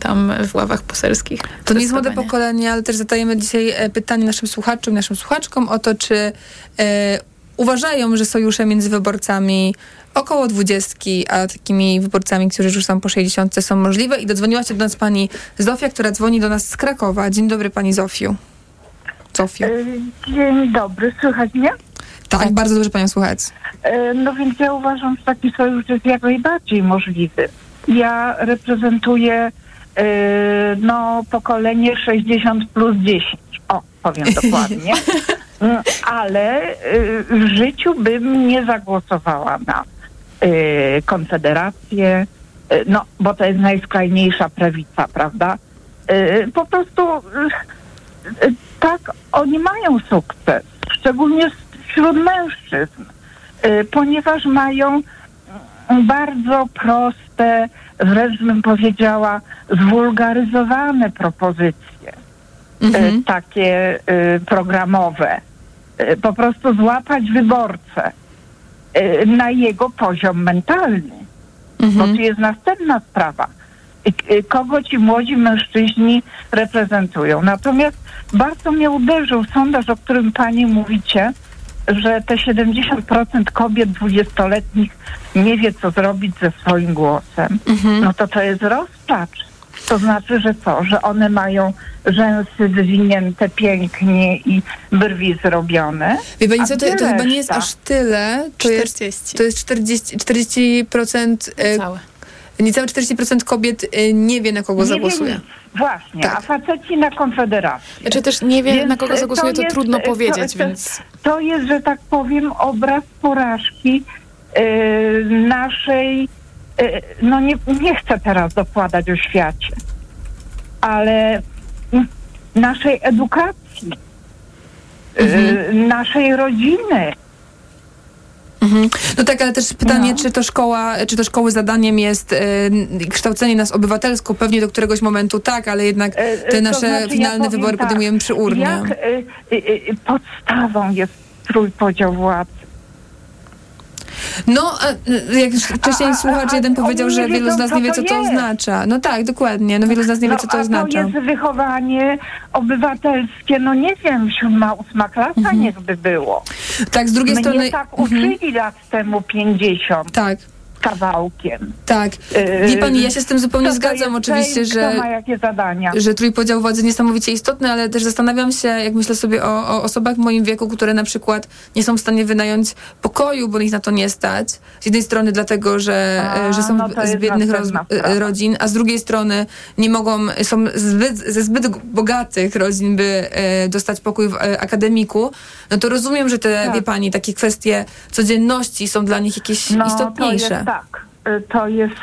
tam w ławach poselskich. To nie jest młode pokolenie, ale też zadajemy dzisiaj pytanie naszym słuchaczom i naszym słuchaczkom o to, czy uważają, że sojusze między wyborcami około 20, a takimi wyborcami, którzy już są po 60, są możliwe. I dodzwoniła się do nas pani Zofia, która dzwoni do nas z Krakowa. Dzień dobry pani Zofiu. Dzień dobry, słychać mnie? Tak, bardzo dobrze panią słychać. No więc ja uważam, że taki sojusz jest jak najbardziej możliwy. Ja reprezentuję pokolenie 60 plus 10. O, powiem dokładnie. Ale w życiu bym nie zagłosowała na Konfederację, bo to jest najskrajniejsza prawica, prawda? Po prostu tak oni mają sukces, szczególnie wśród mężczyzn, ponieważ mają bardzo proste, wręcz bym powiedziała, zwulgaryzowane propozycje, takie programowe. Po prostu złapać wyborcę na jego poziom mentalny. Bo tu jest następna sprawa. Kogo ci młodzi mężczyźni reprezentują. Natomiast bardzo mnie uderzył sondaż, o którym pani mówicie, że te 70% kobiet 20-letnich nie wie, co zrobić ze swoim głosem, no to jest rozpacz. To znaczy, że co? Że one mają rzęsy wywinięte pięknie i brwi zrobione. Wie pani co, to chyba nie jest aż tyle. To jest 40%. Całe. Niecałe 40% kobiet nie wie, na kogo zagłosuje. Właśnie, tak. A faceci na Konfederację. Znaczy też nie wie, więc na kogo zagłosuje, to trudno powiedzieć. To jest, że tak powiem, obraz porażki naszej... nie chcę teraz dokładać o świecie, ale naszej edukacji, naszej rodziny. No tak, ale też pytanie, czy to szkoły zadaniem jest kształcenie nas obywatelsko? Pewnie do któregoś momentu tak, ale jednak te nasze finalne wybory podejmujemy przy urnie. Podstawą jest trójpodział władzy. No, jak wcześniej słuchacz jeden powiedział, że wielu z nas nie wie, co to oznacza. No tak, dokładnie. No wielu z nas nie wie, co to oznacza. To jest wychowanie obywatelskie, 7, 8 klasa niechby było. Tak, z drugiej strony... tak uczyli lat temu 50. Tak. kawałkiem. Tak. Wie pani, ja się z tym zupełnie zgadzam oczywiście, że trójpodział władzy niesamowicie istotny, ale też zastanawiam się, jak myślę sobie o osobach w moim wieku, które na przykład nie są w stanie wynająć pokoju, bo ich na to nie stać. Z jednej strony dlatego, że są z biednych rodzin, a z drugiej strony nie mogą, są ze zbyt bogatych rodzin, by dostać pokój w akademiku. No to rozumiem, że te, wie pani, takie kwestie codzienności są dla nich jakieś istotniejsze. To jest,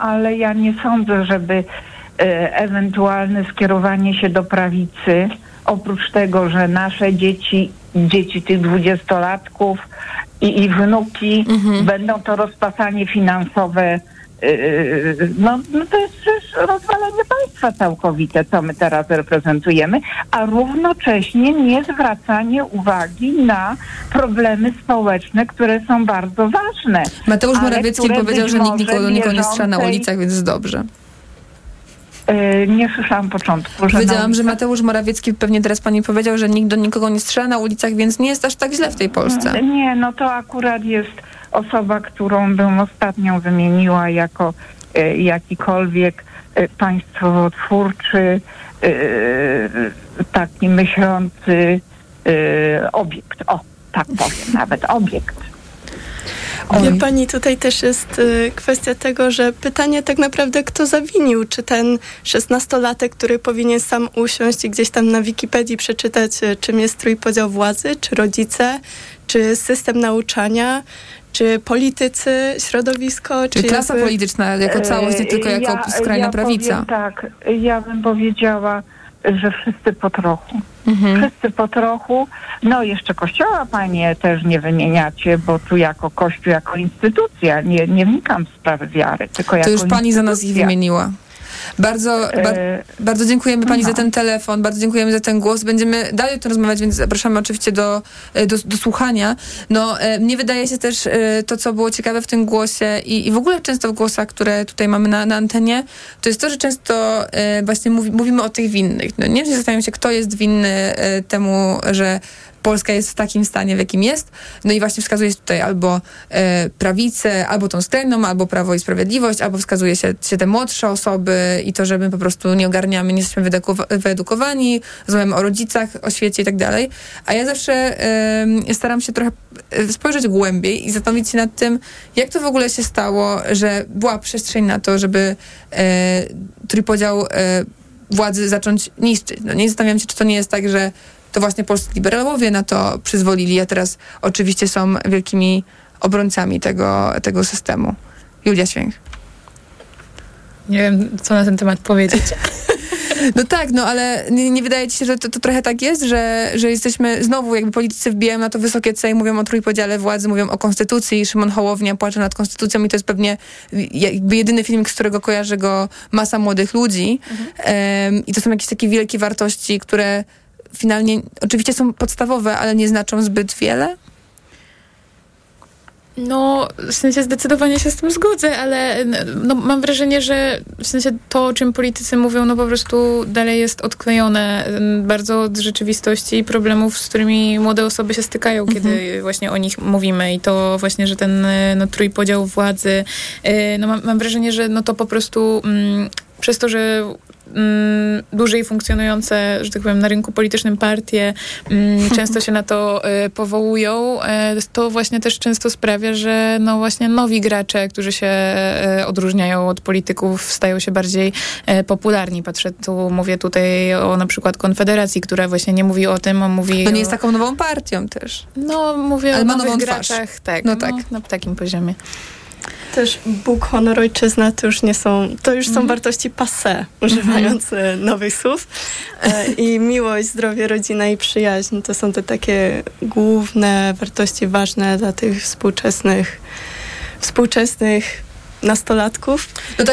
ale ja nie sądzę, żeby ewentualne skierowanie się do prawicy, oprócz tego, że nasze dzieci tych dwudziestolatków i wnuki będą to rozpasanie finansowe, to jest przecież rozwalenie państwa całkowite, co my teraz reprezentujemy, a równocześnie nie zwracanie uwagi na problemy społeczne, które są bardzo ważne. Mateusz Morawiecki powiedział, że nikt nikogo nie strza na ulicach, więc dobrze. Nie słyszałam początku. Powiedziałam, że Mateusz Morawiecki pewnie teraz pani powiedział, że nikt do nikogo nie strzela na ulicach, więc nie jest aż tak źle w tej Polsce. Nie, to akurat jest osoba, którą bym ostatnio wymieniła jako jakikolwiek państwowotwórczy, taki myślący obiekt. O, tak powiem, nawet obiekt. Wie pani, tutaj też jest kwestia tego, że pytanie tak naprawdę, kto zawinił? Czy ten 16-latek, który powinien sam usiąść i gdzieś tam na Wikipedii przeczytać, czym jest trójpodział władzy, czy rodzice, czy system nauczania, czy politycy, środowisko, czy klasa polityczna jako całość, nie tylko jako skrajna prawica? Tak, ja bym powiedziała, że wszyscy po trochu. Wszyscy po trochu. Jeszcze Kościoła panie też nie wymieniacie, bo tu jako Kościół, jako instytucja, nie wnikam w sprawy wiary, tylko to jako już pani za nas ich wymieniła. Bardzo dziękujemy pani za ten telefon, bardzo dziękujemy za ten głos. Będziemy dalej o tym rozmawiać, więc zapraszamy oczywiście do słuchania. Mnie wydaje się też to, co było ciekawe w tym głosie i w ogóle często w głosach, które tutaj mamy na antenie, to jest to, że często właśnie mówimy o tych winnych. Nie zastanawiam się, kto jest winny temu, że Polska jest w takim stanie, w jakim jest. I właśnie wskazuje się tutaj albo prawicę, albo tą skrajną, albo Prawo i Sprawiedliwość, albo wskazuje się te młodsze osoby i to, że my po prostu nie ogarniamy, nie jesteśmy wyedukowani, rozmawiamy o rodzicach, o świecie i tak dalej. A ja zawsze staram się trochę spojrzeć głębiej i zastanowić się nad tym, jak to w ogóle się stało, że była przestrzeń na to, żeby trójpodział władzy zacząć niszczyć. Nie zastanawiam się, czy to nie jest tak, że to właśnie polscy liberałowie na to przyzwolili, a teraz oczywiście są wielkimi obrońcami tego systemu. Julia Święch. Nie wiem, co na ten temat powiedzieć. Ale nie wydaje ci się, że to trochę tak jest, że jesteśmy znowu, jakby politycy wbijają na to wysokie C i mówią o trójpodziale władzy, mówią o konstytucji, Szymon Hołownia płacze nad konstytucją i to jest pewnie jakby jedyny filmik, z którego kojarzy go masa młodych ludzi. I to są jakieś takie wielkie wartości, które finalnie oczywiście są podstawowe, ale nie znaczą zbyt wiele? W sensie zdecydowanie się z tym zgodzę, ale mam wrażenie, że w sensie to, o czym politycy mówią, po prostu dalej jest odklejone bardzo od rzeczywistości i problemów, z którymi młode osoby się stykają, kiedy właśnie o nich mówimy. I to właśnie, że ten trójpodział władzy, mam wrażenie, że to po prostu przez to, że dłużej funkcjonujące, że tak powiem, na rynku politycznym partie często się na to powołują, to właśnie też często sprawia, że właśnie nowi gracze, którzy się odróżniają od polityków, stają się bardziej popularni. Mówię tutaj o na przykład Konfederacji, która właśnie nie mówi o tym, mówi... nie jest taką nową partią też. Mówię o nowych graczach. Tak, na takim poziomie. Też Bóg, honor, ojczyzna to już są wartości passé, używając nowych słów. I miłość, zdrowie, rodzina i przyjaźń to są te takie główne wartości ważne dla tych współczesnych nastolatków.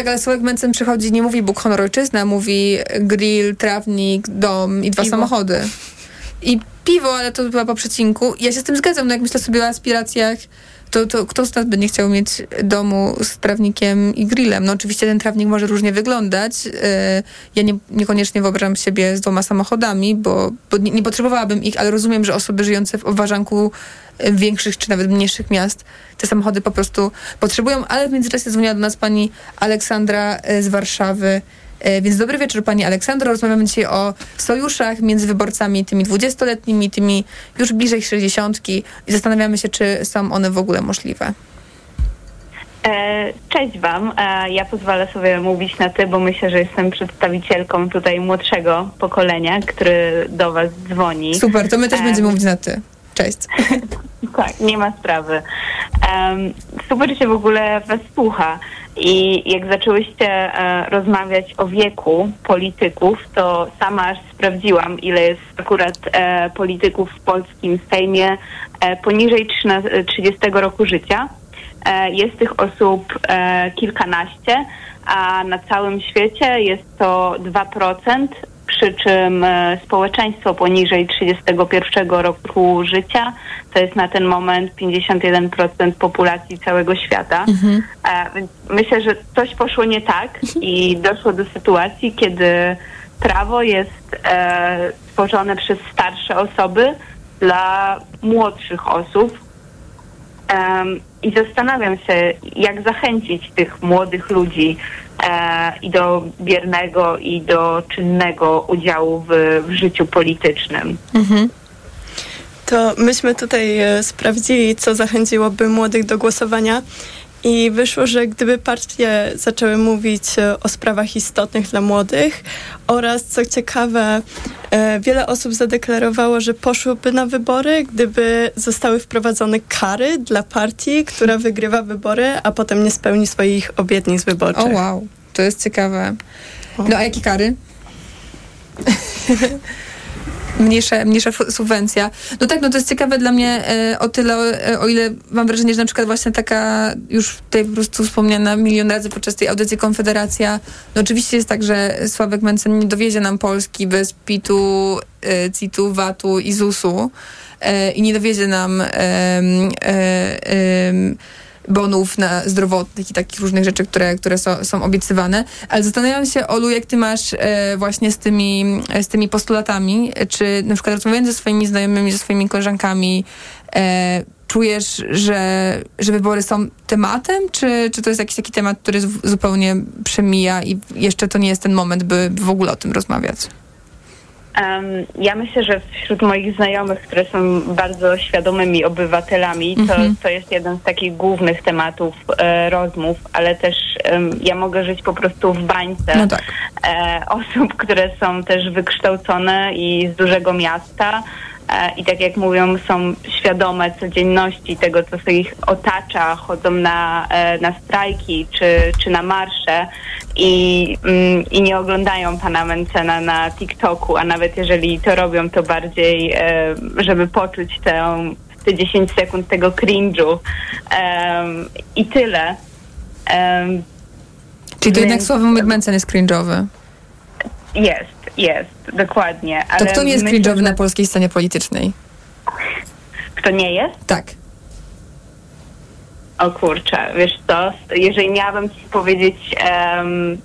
Ale Sławomir Mentzen przychodzi, nie mówi Bóg, honor, ojczyzna, mówi grill, trawnik, dom i dwa samochody. I piwo, ale to była po przecinku. Ja się z tym zgadzam, jak myślę sobie o aspiracjach to kto z nas by nie chciał mieć domu z trawnikiem i grillem? No oczywiście ten trawnik może różnie wyglądać. Ja niekoniecznie wyobrażam siebie z dwoma samochodami, bo nie potrzebowałabym ich, ale rozumiem, że osoby żyjące w obwarzanku większych czy nawet mniejszych miast te samochody po prostu potrzebują. Ale w międzyczasie dzwoniła do nas pani Aleksandra z Warszawy. Więc dobry wieczór, pani Aleksandro. Rozmawiamy dzisiaj o sojuszach między wyborcami tymi 20-letnimi, tymi już bliżej 60-tki i zastanawiamy się, czy są one w ogóle możliwe. Cześć wam. Ja pozwolę sobie mówić na ty, bo myślę, że jestem przedstawicielką tutaj młodszego pokolenia, który do was dzwoni. Super, to my też będziemy mówić na ty. Cześć. Tak, nie ma sprawy. Super się w ogóle was słucha. I jak zaczęłyście rozmawiać o wieku polityków, to sama aż sprawdziłam, ile jest akurat polityków w polskim Sejmie poniżej 30 roku życia. Jest tych osób kilkanaście, a na całym świecie jest to 2%, przy czym społeczeństwo poniżej 31 roku życia to jest na ten moment 51% populacji całego świata. Mhm. Więc myślę, że coś poszło nie tak i doszło do sytuacji, kiedy prawo jest stworzone przez starsze osoby dla młodszych osób. I zastanawiam się, jak zachęcić tych młodych ludzi i do biernego, i do czynnego udziału w życiu politycznym. Mhm. To myśmy tutaj sprawdzili, co zachęciłoby młodych do głosowania i wyszło, że gdyby partie zaczęły mówić o sprawach istotnych dla młodych oraz, co ciekawe, wiele osób zadeklarowało, że poszłyby na wybory, gdyby zostały wprowadzone kary dla partii, która wygrywa wybory, a potem nie spełni swoich obietnic wyborczych. O wow, to jest ciekawe. No a jakie kary? Mniejsza subwencja. No tak, no to jest ciekawe dla mnie o tyle, o ile mam wrażenie, że na przykład właśnie taka już tutaj po prostu wspomniana milion razy podczas tej audycji Konfederacja, no oczywiście jest tak, że Sławek Mentzen nie dowiezie nam Polski bez PIT-u, CIT-u, VAT-u i ZUS-u i nie dowiezie nam bonów na zdrowotnych i takich różnych rzeczy, które są obiecywane. Ale zastanawiam się, Olu, jak ty masz właśnie z tymi postulatami, czy na przykład rozmawiając ze swoimi znajomymi, ze swoimi koleżankami, czujesz, że wybory są tematem, czy to jest jakiś taki temat, który zupełnie przemija i jeszcze to nie jest ten moment, by w ogóle o tym rozmawiać? Ja myślę, że wśród moich znajomych, które są bardzo świadomymi obywatelami, to jest jeden z takich głównych tematów rozmów, ale też ja mogę żyć po prostu w bańce no tak. Osób, które są też wykształcone i z dużego miasta i tak jak mówią, są świadome codzienności tego, co ich otacza, chodzą na strajki czy na marsze i nie oglądają pana Mentzena na TikToku, a nawet jeżeli to robią, to bardziej, żeby poczuć te 10 sekund tego cringe'u i tyle. Czyli to jednak Sławomir Mentzen jest cringe'owy. Jest, dokładnie. Ale to kto nie jest cringe'owy na polskiej scenie politycznej? Kto nie jest? Tak. O kurczę, wiesz co, jeżeli miałabym ci powiedzieć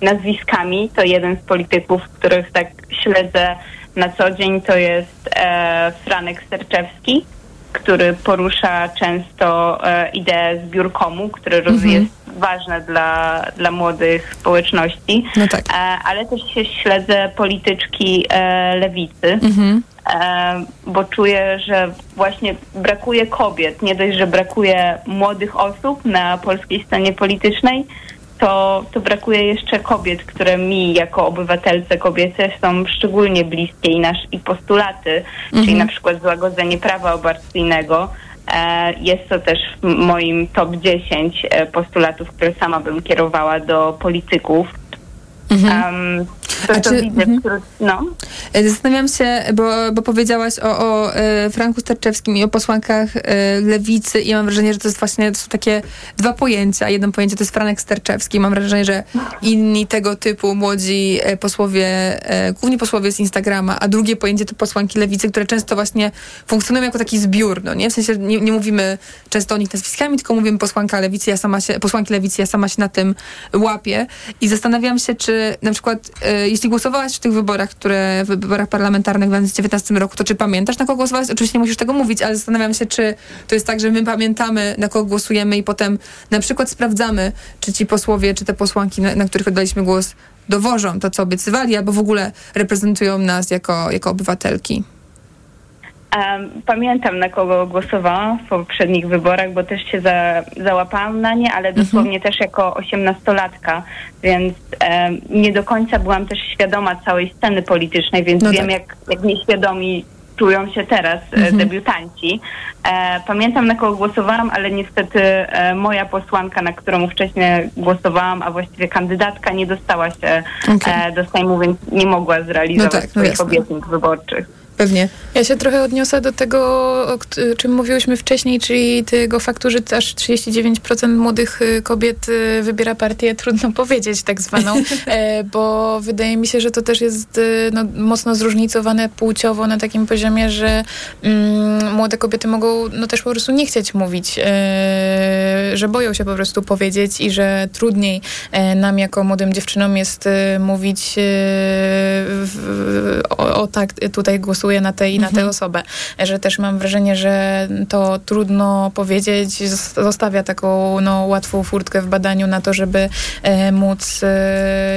nazwiskami, to jeden z polityków, których tak śledzę na co dzień, to jest Franek Sterczewski, który porusza często ideę zbiórkomu, który jest ważna dla młodych społeczności. No tak. Ale też się śledzę polityczki lewicy, bo czuję, że właśnie brakuje kobiet. Nie dość, że brakuje młodych osób na polskiej scenie politycznej, to brakuje jeszcze kobiet, które mi jako obywatelce kobiece są szczególnie bliskie i postulaty, czyli na przykład złagodzenie prawa aborcyjnego. Jest to też w moim top 10 postulatów, które sama bym kierowała do polityków. To widzę, no. Zastanawiam się, bo powiedziałaś o Franku Sterczewskim i o posłankach lewicy i mam wrażenie, że to jest właśnie, to są takie dwa pojęcia. Jedno pojęcie to jest Franek Sterczewski. Mam wrażenie, że inni tego typu młodzi posłowie, głównie posłowie z Instagrama, a drugie pojęcie to posłanki lewicy, które często właśnie funkcjonują jako taki zbiór, no nie? W sensie nie mówimy często o nich nazwiskami, tylko mówimy posłanki lewicy, ja sama się na tym łapię. I zastanawiam się, czy na przykład jeśli głosowałaś w tych wyborach, które w wyborach parlamentarnych w 2019 roku, to czy pamiętasz, na kogo głosowałaś? Oczywiście nie musisz tego mówić, ale zastanawiam się, czy to jest tak, że my pamiętamy, na kogo głosujemy i potem na przykład sprawdzamy, czy ci posłowie, czy te posłanki, na których oddaliśmy głos, dowożą to, co obiecywali, albo w ogóle reprezentują nas jako obywatelki. Pamiętam, na kogo głosowałam w poprzednich wyborach, bo też się załapałam na nie, ale dosłownie też jako 18-latka, więc nie do końca byłam też świadoma całej sceny politycznej, więc no wiem, tak, jak nieświadomi czują się teraz debiutanci. Pamiętam, na kogo głosowałam, ale niestety moja posłanka, na którą wcześniej głosowałam, a właściwie kandydatka, nie dostała się do Sejmu, więc nie mogła zrealizować swoich obietnic wyborczych. Pewnie. Ja się trochę odniosę do tego, o czym mówiłyśmy wcześniej, czyli tego faktu, że aż 39% młodych kobiet wybiera partię, trudno powiedzieć, tak zwaną, bo wydaje mi się, że to też jest mocno zróżnicowane płciowo na takim poziomie, że młode kobiety mogą też po prostu nie chcieć mówić, że boją się po prostu powiedzieć i że trudniej nam jako młodym dziewczynom jest mówić tak, tutaj głosu na tę i na tę osobę, że też mam wrażenie, że to trudno powiedzieć, zostawia taką łatwą furtkę w badaniu na to, żeby móc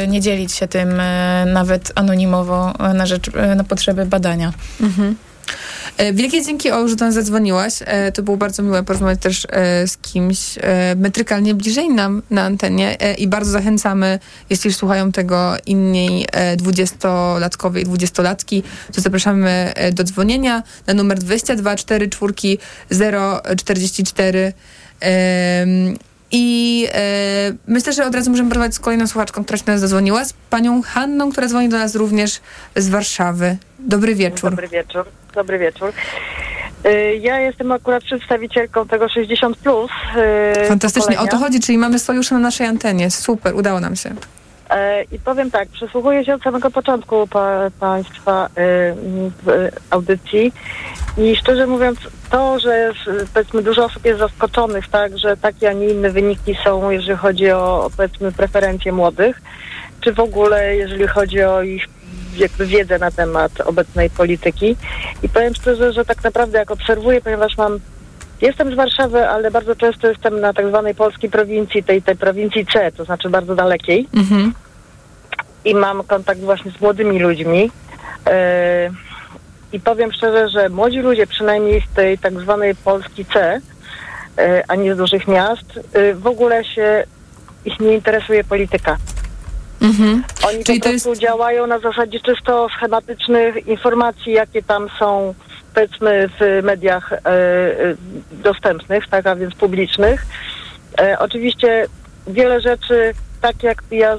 nie dzielić się tym nawet anonimowo na potrzeby badania. Wielkie dzięki, Olu, że do nas zadzwoniłaś. To było bardzo miłe porozmawiać też z kimś metrykalnie bliżej nam na antenie i bardzo zachęcamy, jeśli słuchają tego inni 20-latkowie i 20-latki, to zapraszamy do dzwonienia na numer 22 44 044. I myślę, że od razu możemy porozmawiać z kolejną słuchaczką, która się do nas zadzwoniła, z panią Hanną, która dzwoni do nas również z Warszawy. Dobry wieczór. Dobry wieczór. Dobry wieczór. Ja jestem akurat przedstawicielką tego 60+. Fantastycznie. Pokolenia. O to chodzi, czyli mamy sojusze na naszej antenie. Super, udało nam się. I powiem tak, przysłuchuję się od samego początku Państwa audycji i szczerze mówiąc, to, że powiedzmy dużo osób jest zaskoczonych, tak, że takie, a nie inne wyniki są, jeżeli chodzi o powiedzmy preferencje młodych, czy w ogóle jeżeli chodzi o ich jakby wiedzę na temat obecnej polityki. I powiem szczerze, że tak naprawdę jak obserwuję, ponieważ jestem z Warszawy, ale bardzo często jestem na tak zwanej polskiej prowincji, tej prowincji C, to znaczy bardzo dalekiej. I mam kontakt właśnie z młodymi ludźmi. I powiem szczerze, że młodzi ludzie, przynajmniej z tej tak zwanej Polski C, a nie z dużych miast, w ogóle się ich nie interesuje polityka. Oni czyli po prostu działają na zasadzie czysto schematycznych informacji, jakie tam są, powiedzmy, w mediach dostępnych, tak, a więc publicznych. Oczywiście wiele rzeczy, tak jak ja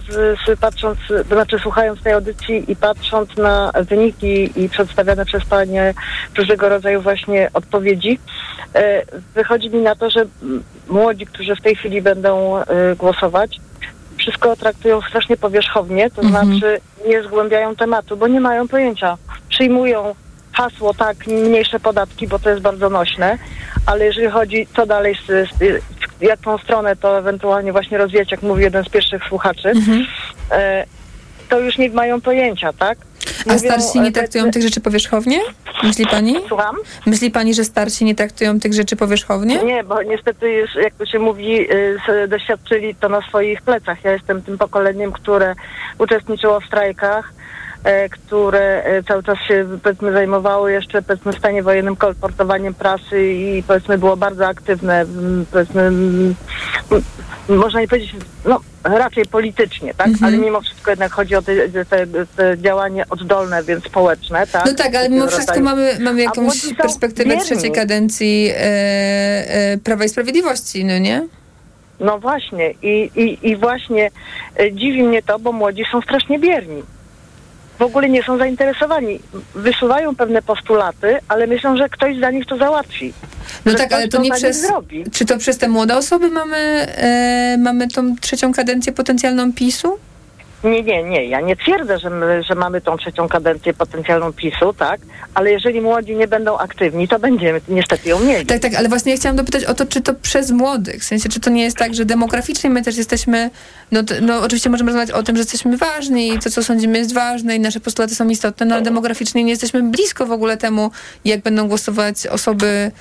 słuchając tej audycji i patrząc na wyniki i przedstawiane przez panie różnego rodzaju właśnie odpowiedzi, wychodzi mi na to, że młodzi, którzy w tej chwili będą głosować, wszystko traktują strasznie powierzchownie, to znaczy nie zgłębiają tematu, bo nie mają pojęcia. Przyjmują hasło, tak, mniejsze podatki, bo to jest bardzo nośne, ale jeżeli chodzi co dalej, w jaką stronę to ewentualnie właśnie rozwijać, jak mówi jeden z pierwszych słuchaczy, to już nie mają pojęcia, tak? A starsi nie traktują tych rzeczy powierzchownie? Myśli pani? Słucham? Myśli pani, że starsi nie traktują tych rzeczy powierzchownie? Nie, bo niestety już, jak to się mówi, doświadczyli to na swoich plecach. Ja jestem tym pokoleniem, które uczestniczyło w strajkach, które cały czas się, powiedzmy, zajmowały jeszcze, powiedzmy, w stanie wojennym kolportowaniem prasy i, powiedzmy, było bardzo aktywne, powiedzmy, można nie powiedzieć, raczej politycznie, tak? Ale mimo wszystko jednak chodzi o te działanie oddolne, więc społeczne, tak? No tak, ale mimo wszystko mamy jakąś perspektywę trzeciej kadencji Prawa i Sprawiedliwości, no nie? No właśnie. I właśnie dziwi mnie to, bo młodzi są strasznie bierni. w ogóle nie są zainteresowani. Wysuwają pewne postulaty, ale myślą, że ktoś za nich to załatwi. No tak, ale to nie przez... Czy to przez te młode osoby mamy tą trzecią kadencję potencjalną PiS-u? Nie. Ja nie twierdzę, że mamy tą trzecią kadencję potencjalną PiS-u, tak? Ale jeżeli młodzi nie będą aktywni, to będziemy niestety ją mieli. Tak, ale właśnie ja chciałam dopytać o to, czy to przez młodych. W sensie, czy to nie jest tak, że demograficznie my też jesteśmy... No oczywiście możemy rozmawiać o tym, że jesteśmy ważni i to, co sądzimy, jest ważne i nasze postulaty są istotne, no ale demograficznie nie jesteśmy blisko w ogóle temu, jak będą głosować osoby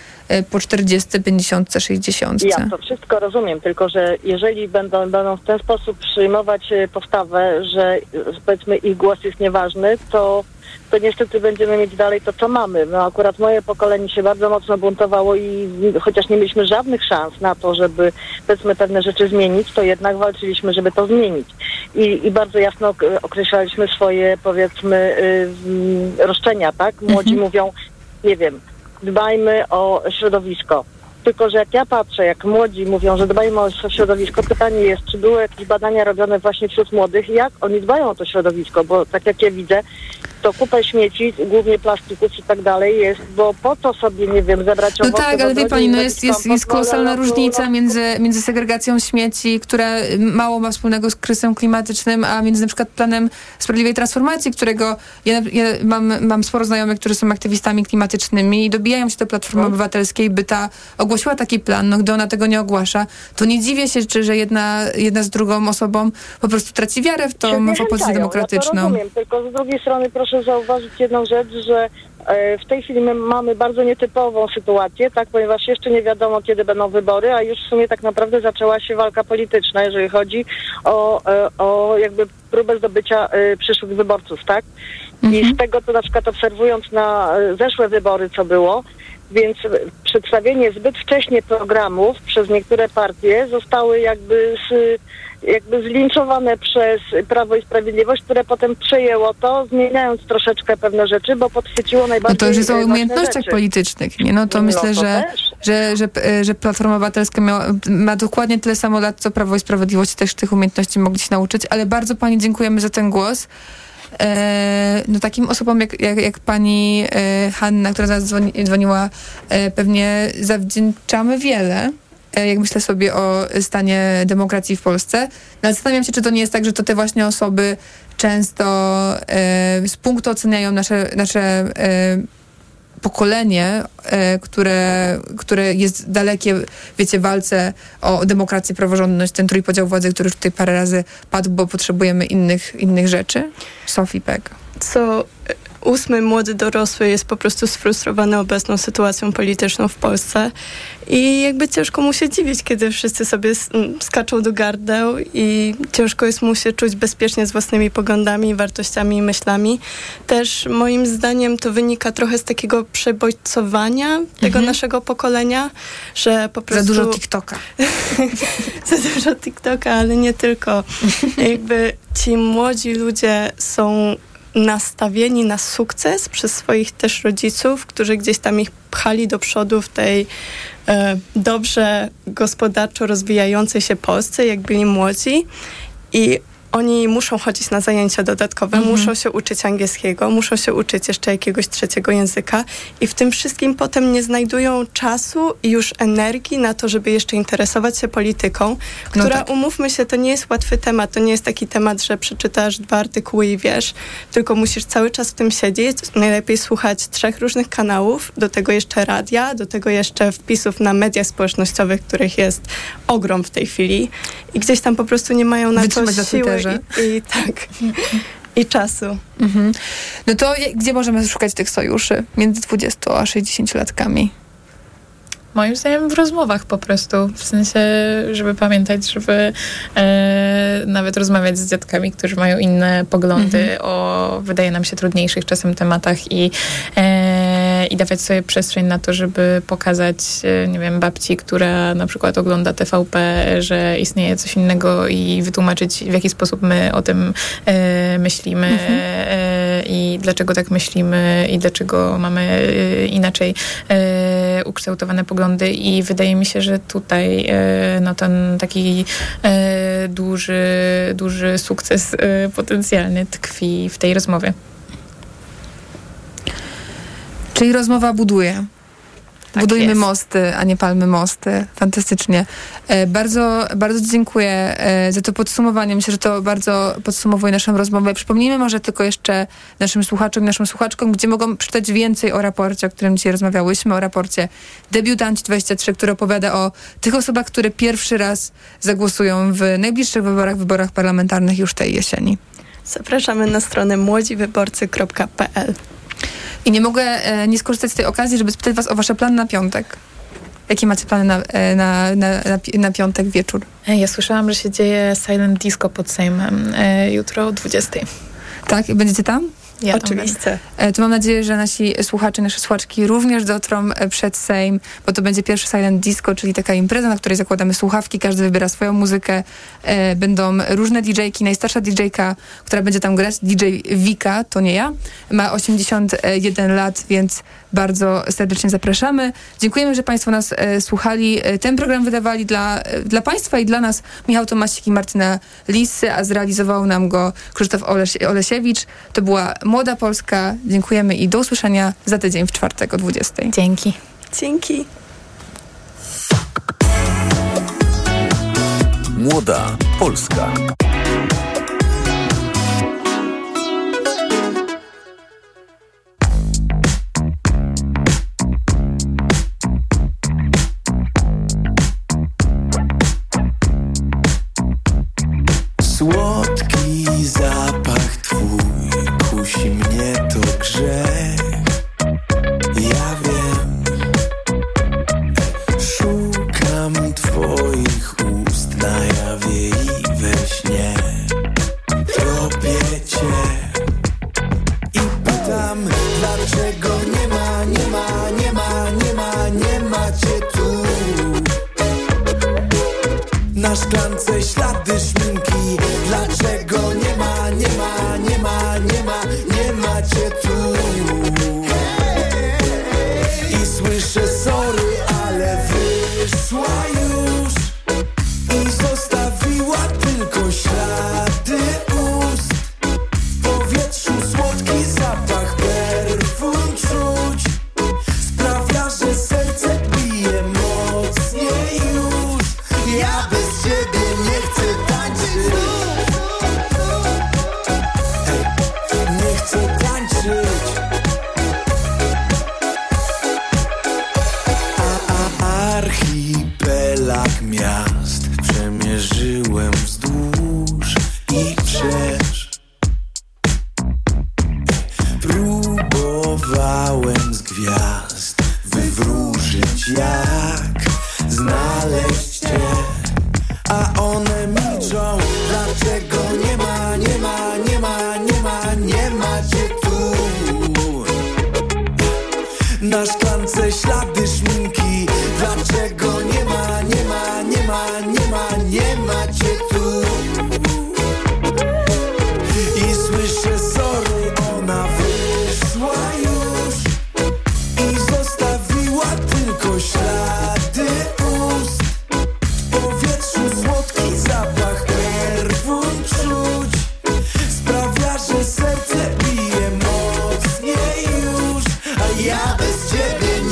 po 40, 50, 60. Ja to wszystko rozumiem, tylko że jeżeli będą w ten sposób przyjmować postawę, że powiedzmy ich głos jest nieważny, to niestety będziemy mieć dalej to, co mamy. No akurat moje pokolenie się bardzo mocno buntowało i chociaż nie mieliśmy żadnych szans na to, żeby powiedzmy pewne rzeczy zmienić, to jednak walczyliśmy, żeby to zmienić. I bardzo jasno określaliśmy swoje powiedzmy roszczenia, tak? Młodzi mówią, nie wiem, dbajmy o środowisko. Tylko że jak ja patrzę, jak młodzi mówią, że dbają o środowisko, pytanie jest, czy były jakieś badania robione właśnie wśród młodych i jak oni dbają o to środowisko, bo tak jak ja widzę, to kupę śmieci, głównie plastików i tak dalej jest, bo po to sobie, nie wiem, zebrać... No tak, ale wie pani, no jest kolosalna różnica między segregacją śmieci, która mało ma wspólnego z kryzysem klimatycznym, a między na przykład planem sprawiedliwej transformacji, którego ja mam sporo znajomych, którzy są aktywistami klimatycznymi i dobijają się do Platformy Obywatelskiej, by ta ogłosiła taki plan, no gdy ona tego nie ogłasza, to nie dziwię się, że jedna z drugą osobą po prostu traci wiarę w tą opozycję demokratyczną. Ja to rozumiem, tylko z drugiej strony proszę zauważyć jedną rzecz, że w tej chwili my mamy bardzo nietypową sytuację, tak, ponieważ jeszcze nie wiadomo, kiedy będą wybory, a już w sumie tak naprawdę zaczęła się walka polityczna, jeżeli chodzi o jakby próbę zdobycia przyszłych wyborców, tak? I z tego, co na przykład obserwując na zeszłe wybory, co było, więc przedstawienie zbyt wcześnie programów przez niektóre partie zostały jakby zlinczowane przez Prawo i Sprawiedliwość, które potem przejęło to, zmieniając troszeczkę pewne rzeczy, bo podchwyciło najbardziej... No to już jest o umiejętnościach politycznych, nie? No to myślę, że Platforma Obywatelska ma dokładnie tyle samo lat, co Prawo i Sprawiedliwość, też tych umiejętności mogli się nauczyć, ale bardzo pani dziękujemy za ten głos. No takim osobom jak pani Hanna, która nas dzwoniła, pewnie zawdzięczamy wiele, jak myślę sobie o stanie demokracji w Polsce. No, ale zastanawiam się, czy to nie jest tak, że to te właśnie osoby często z punktu oceniają nasze pokolenie, które jest dalekie, wiecie, walce o demokrację, praworządność, ten trójpodział władzy, który już tutaj parę razy padł, bo potrzebujemy innych rzeczy. Sophie Peck. Co ósmy młody dorosły jest po prostu sfrustrowany obecną sytuacją polityczną w Polsce i jakby ciężko mu się dziwić, kiedy wszyscy sobie skaczą do gardeł i ciężko jest mu się czuć bezpiecznie z własnymi poglądami, wartościami i myślami. Też moim zdaniem to wynika trochę z takiego przebodźcowania tego naszego pokolenia, że po prostu... Za dużo TikToka. Za dużo TikToka, ale nie tylko. Jakby ci młodzi ludzie są nastawieni na sukces przez swoich też rodziców, którzy gdzieś tam ich pchali do przodu w tej dobrze gospodarczo rozwijającej się Polsce, jak byli młodzi. I oni muszą chodzić na zajęcia dodatkowe, muszą się uczyć angielskiego, muszą się uczyć jeszcze jakiegoś trzeciego języka i w tym wszystkim potem nie znajdują czasu i już energii na to, żeby jeszcze interesować się polityką, która, umówmy się, to nie jest łatwy temat, to nie jest taki temat, że przeczytasz 2 artykuły i wiesz, tylko musisz cały czas w tym siedzieć, najlepiej słuchać 3 różnych kanałów, do tego jeszcze radia, do tego jeszcze wpisów na mediach społecznościowych, których jest ogrom w tej chwili i gdzieś tam po prostu nie mają na to siły. I czasu. No to gdzie możemy szukać tych sojuszy między 20 a 60-latkami? Moim zdaniem w rozmowach po prostu. W sensie, żeby pamiętać, żeby nawet rozmawiać z dziadkami, którzy mają inne poglądy o, wydaje nam się, trudniejszych czasem tematach i dawać sobie przestrzeń na to, żeby pokazać, nie wiem, babci, która na przykład ogląda TVP, że istnieje coś innego i wytłumaczyć, w jaki sposób my o tym myślimy i dlaczego tak myślimy i dlaczego mamy inaczej ukształtowane poglądy i wydaje mi się, że tutaj no ten taki duży sukces potencjalny tkwi w tej rozmowie. Czyli rozmowa buduje. Tak, budujmy jest. Mosty, a nie palmy mosty. Fantastycznie. Bardzo, bardzo dziękuję za to podsumowanie. Myślę, że to bardzo podsumowuje naszą rozmowę. Przypomnijmy może tylko jeszcze naszym słuchaczom i naszym słuchaczkom, gdzie mogą przeczytać więcej o raporcie, o którym dzisiaj rozmawiałyśmy, o raporcie Debiutanci 23, który opowiada o tych osobach, które pierwszy raz zagłosują w najbliższych wyborach parlamentarnych już tej jesieni. Zapraszamy na stronę młodziwyborcy.pl. I nie mogę nie skorzystać z tej okazji, żeby spytać was o wasze plany na piątek. Jakie macie plany na piątek wieczór? Ja słyszałam, że się dzieje silent disco pod Sejmem jutro o 20:00. Tak? Będziecie tam? Ja oczywiście. To mam nadzieję, że nasi słuchacze, nasze słuchaczki również dotrą przed Sejm, bo to będzie pierwszy silent disco, czyli taka impreza, na której zakładamy słuchawki, każdy wybiera swoją muzykę, będą różne DJ-ki, najstarsza DJ-ka, która będzie tam grać, DJ Wika, to nie ja, ma 81 lat, więc bardzo serdecznie zapraszamy. Dziękujemy, że Państwo nas słuchali. Ten program wydawali dla Państwa i dla nas Michał Tomasik i Martyna Lisy, a zrealizował nam go Krzysztof Olesiewicz. To była Młoda Polska. Dziękujemy i do usłyszenia za tydzień w czwartek o 20:00. Dzięki. Dzięki. Młoda Polska. Słodki zapach twój kusi mnie, to grzech. Ja wiem, szukam twoich ust na jawie i we śnie. Robię cię i pytam, dlaczego nie ma, nie ma, nie ma, nie ma, nie ma cię tu. Na szklance ślady szminki. Dlaczego nie ma, nie ma, nie ma, nie ma, nie ma cię tu? I słyszę sorry, ale wyszła już i zostawiła tylko ślady ust. W powietrzu słodki zapach perfum czuć sprawia, że serce bije mocniej już. Ja bez ciebie nie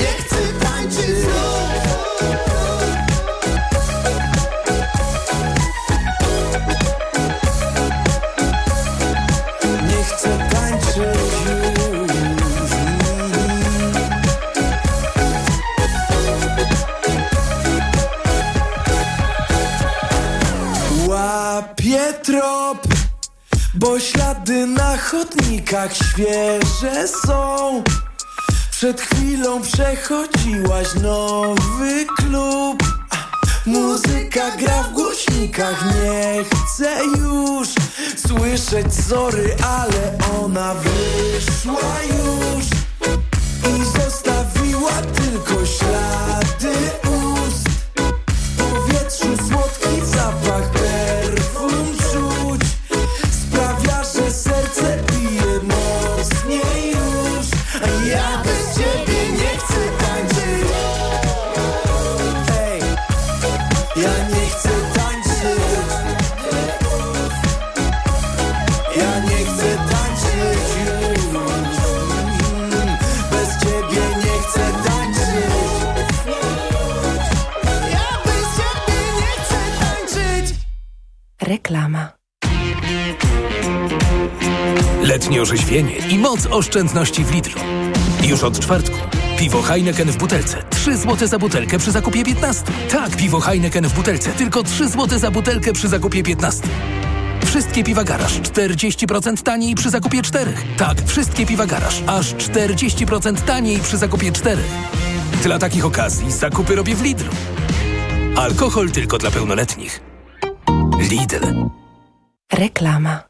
chcę tańczyć. Świeże są. Przed chwilą przechodziłaś nowy klub. Muzyka gra w głośnikach. Nie chcę już słyszeć sorry, ale ona wyszła już i zostawiła tylko ślady ust. W powietrzu słodki zapach perfum czuć sprawia, że serce bije mocniej już, a ja bez ciebie nie chcę tańczyć. Ej, ja nie chcę tańczyć. Reklama. Letnie orzeźwienie i moc oszczędności w Lidlu. Już od czwartku. Piwo Heineken w butelce. 3 zł za butelkę przy zakupie 15. Tak, piwo Heineken w butelce. Tylko 3 zł za butelkę przy zakupie 15. Wszystkie piwa Garaż 40% taniej przy zakupie 4. Tak, wszystkie piwa Garaż aż 40% taniej przy zakupie 4. Dla takich okazji zakupy robię w Lidlu. Alkohol tylko dla pełnoletnich. Lidl. Reklama.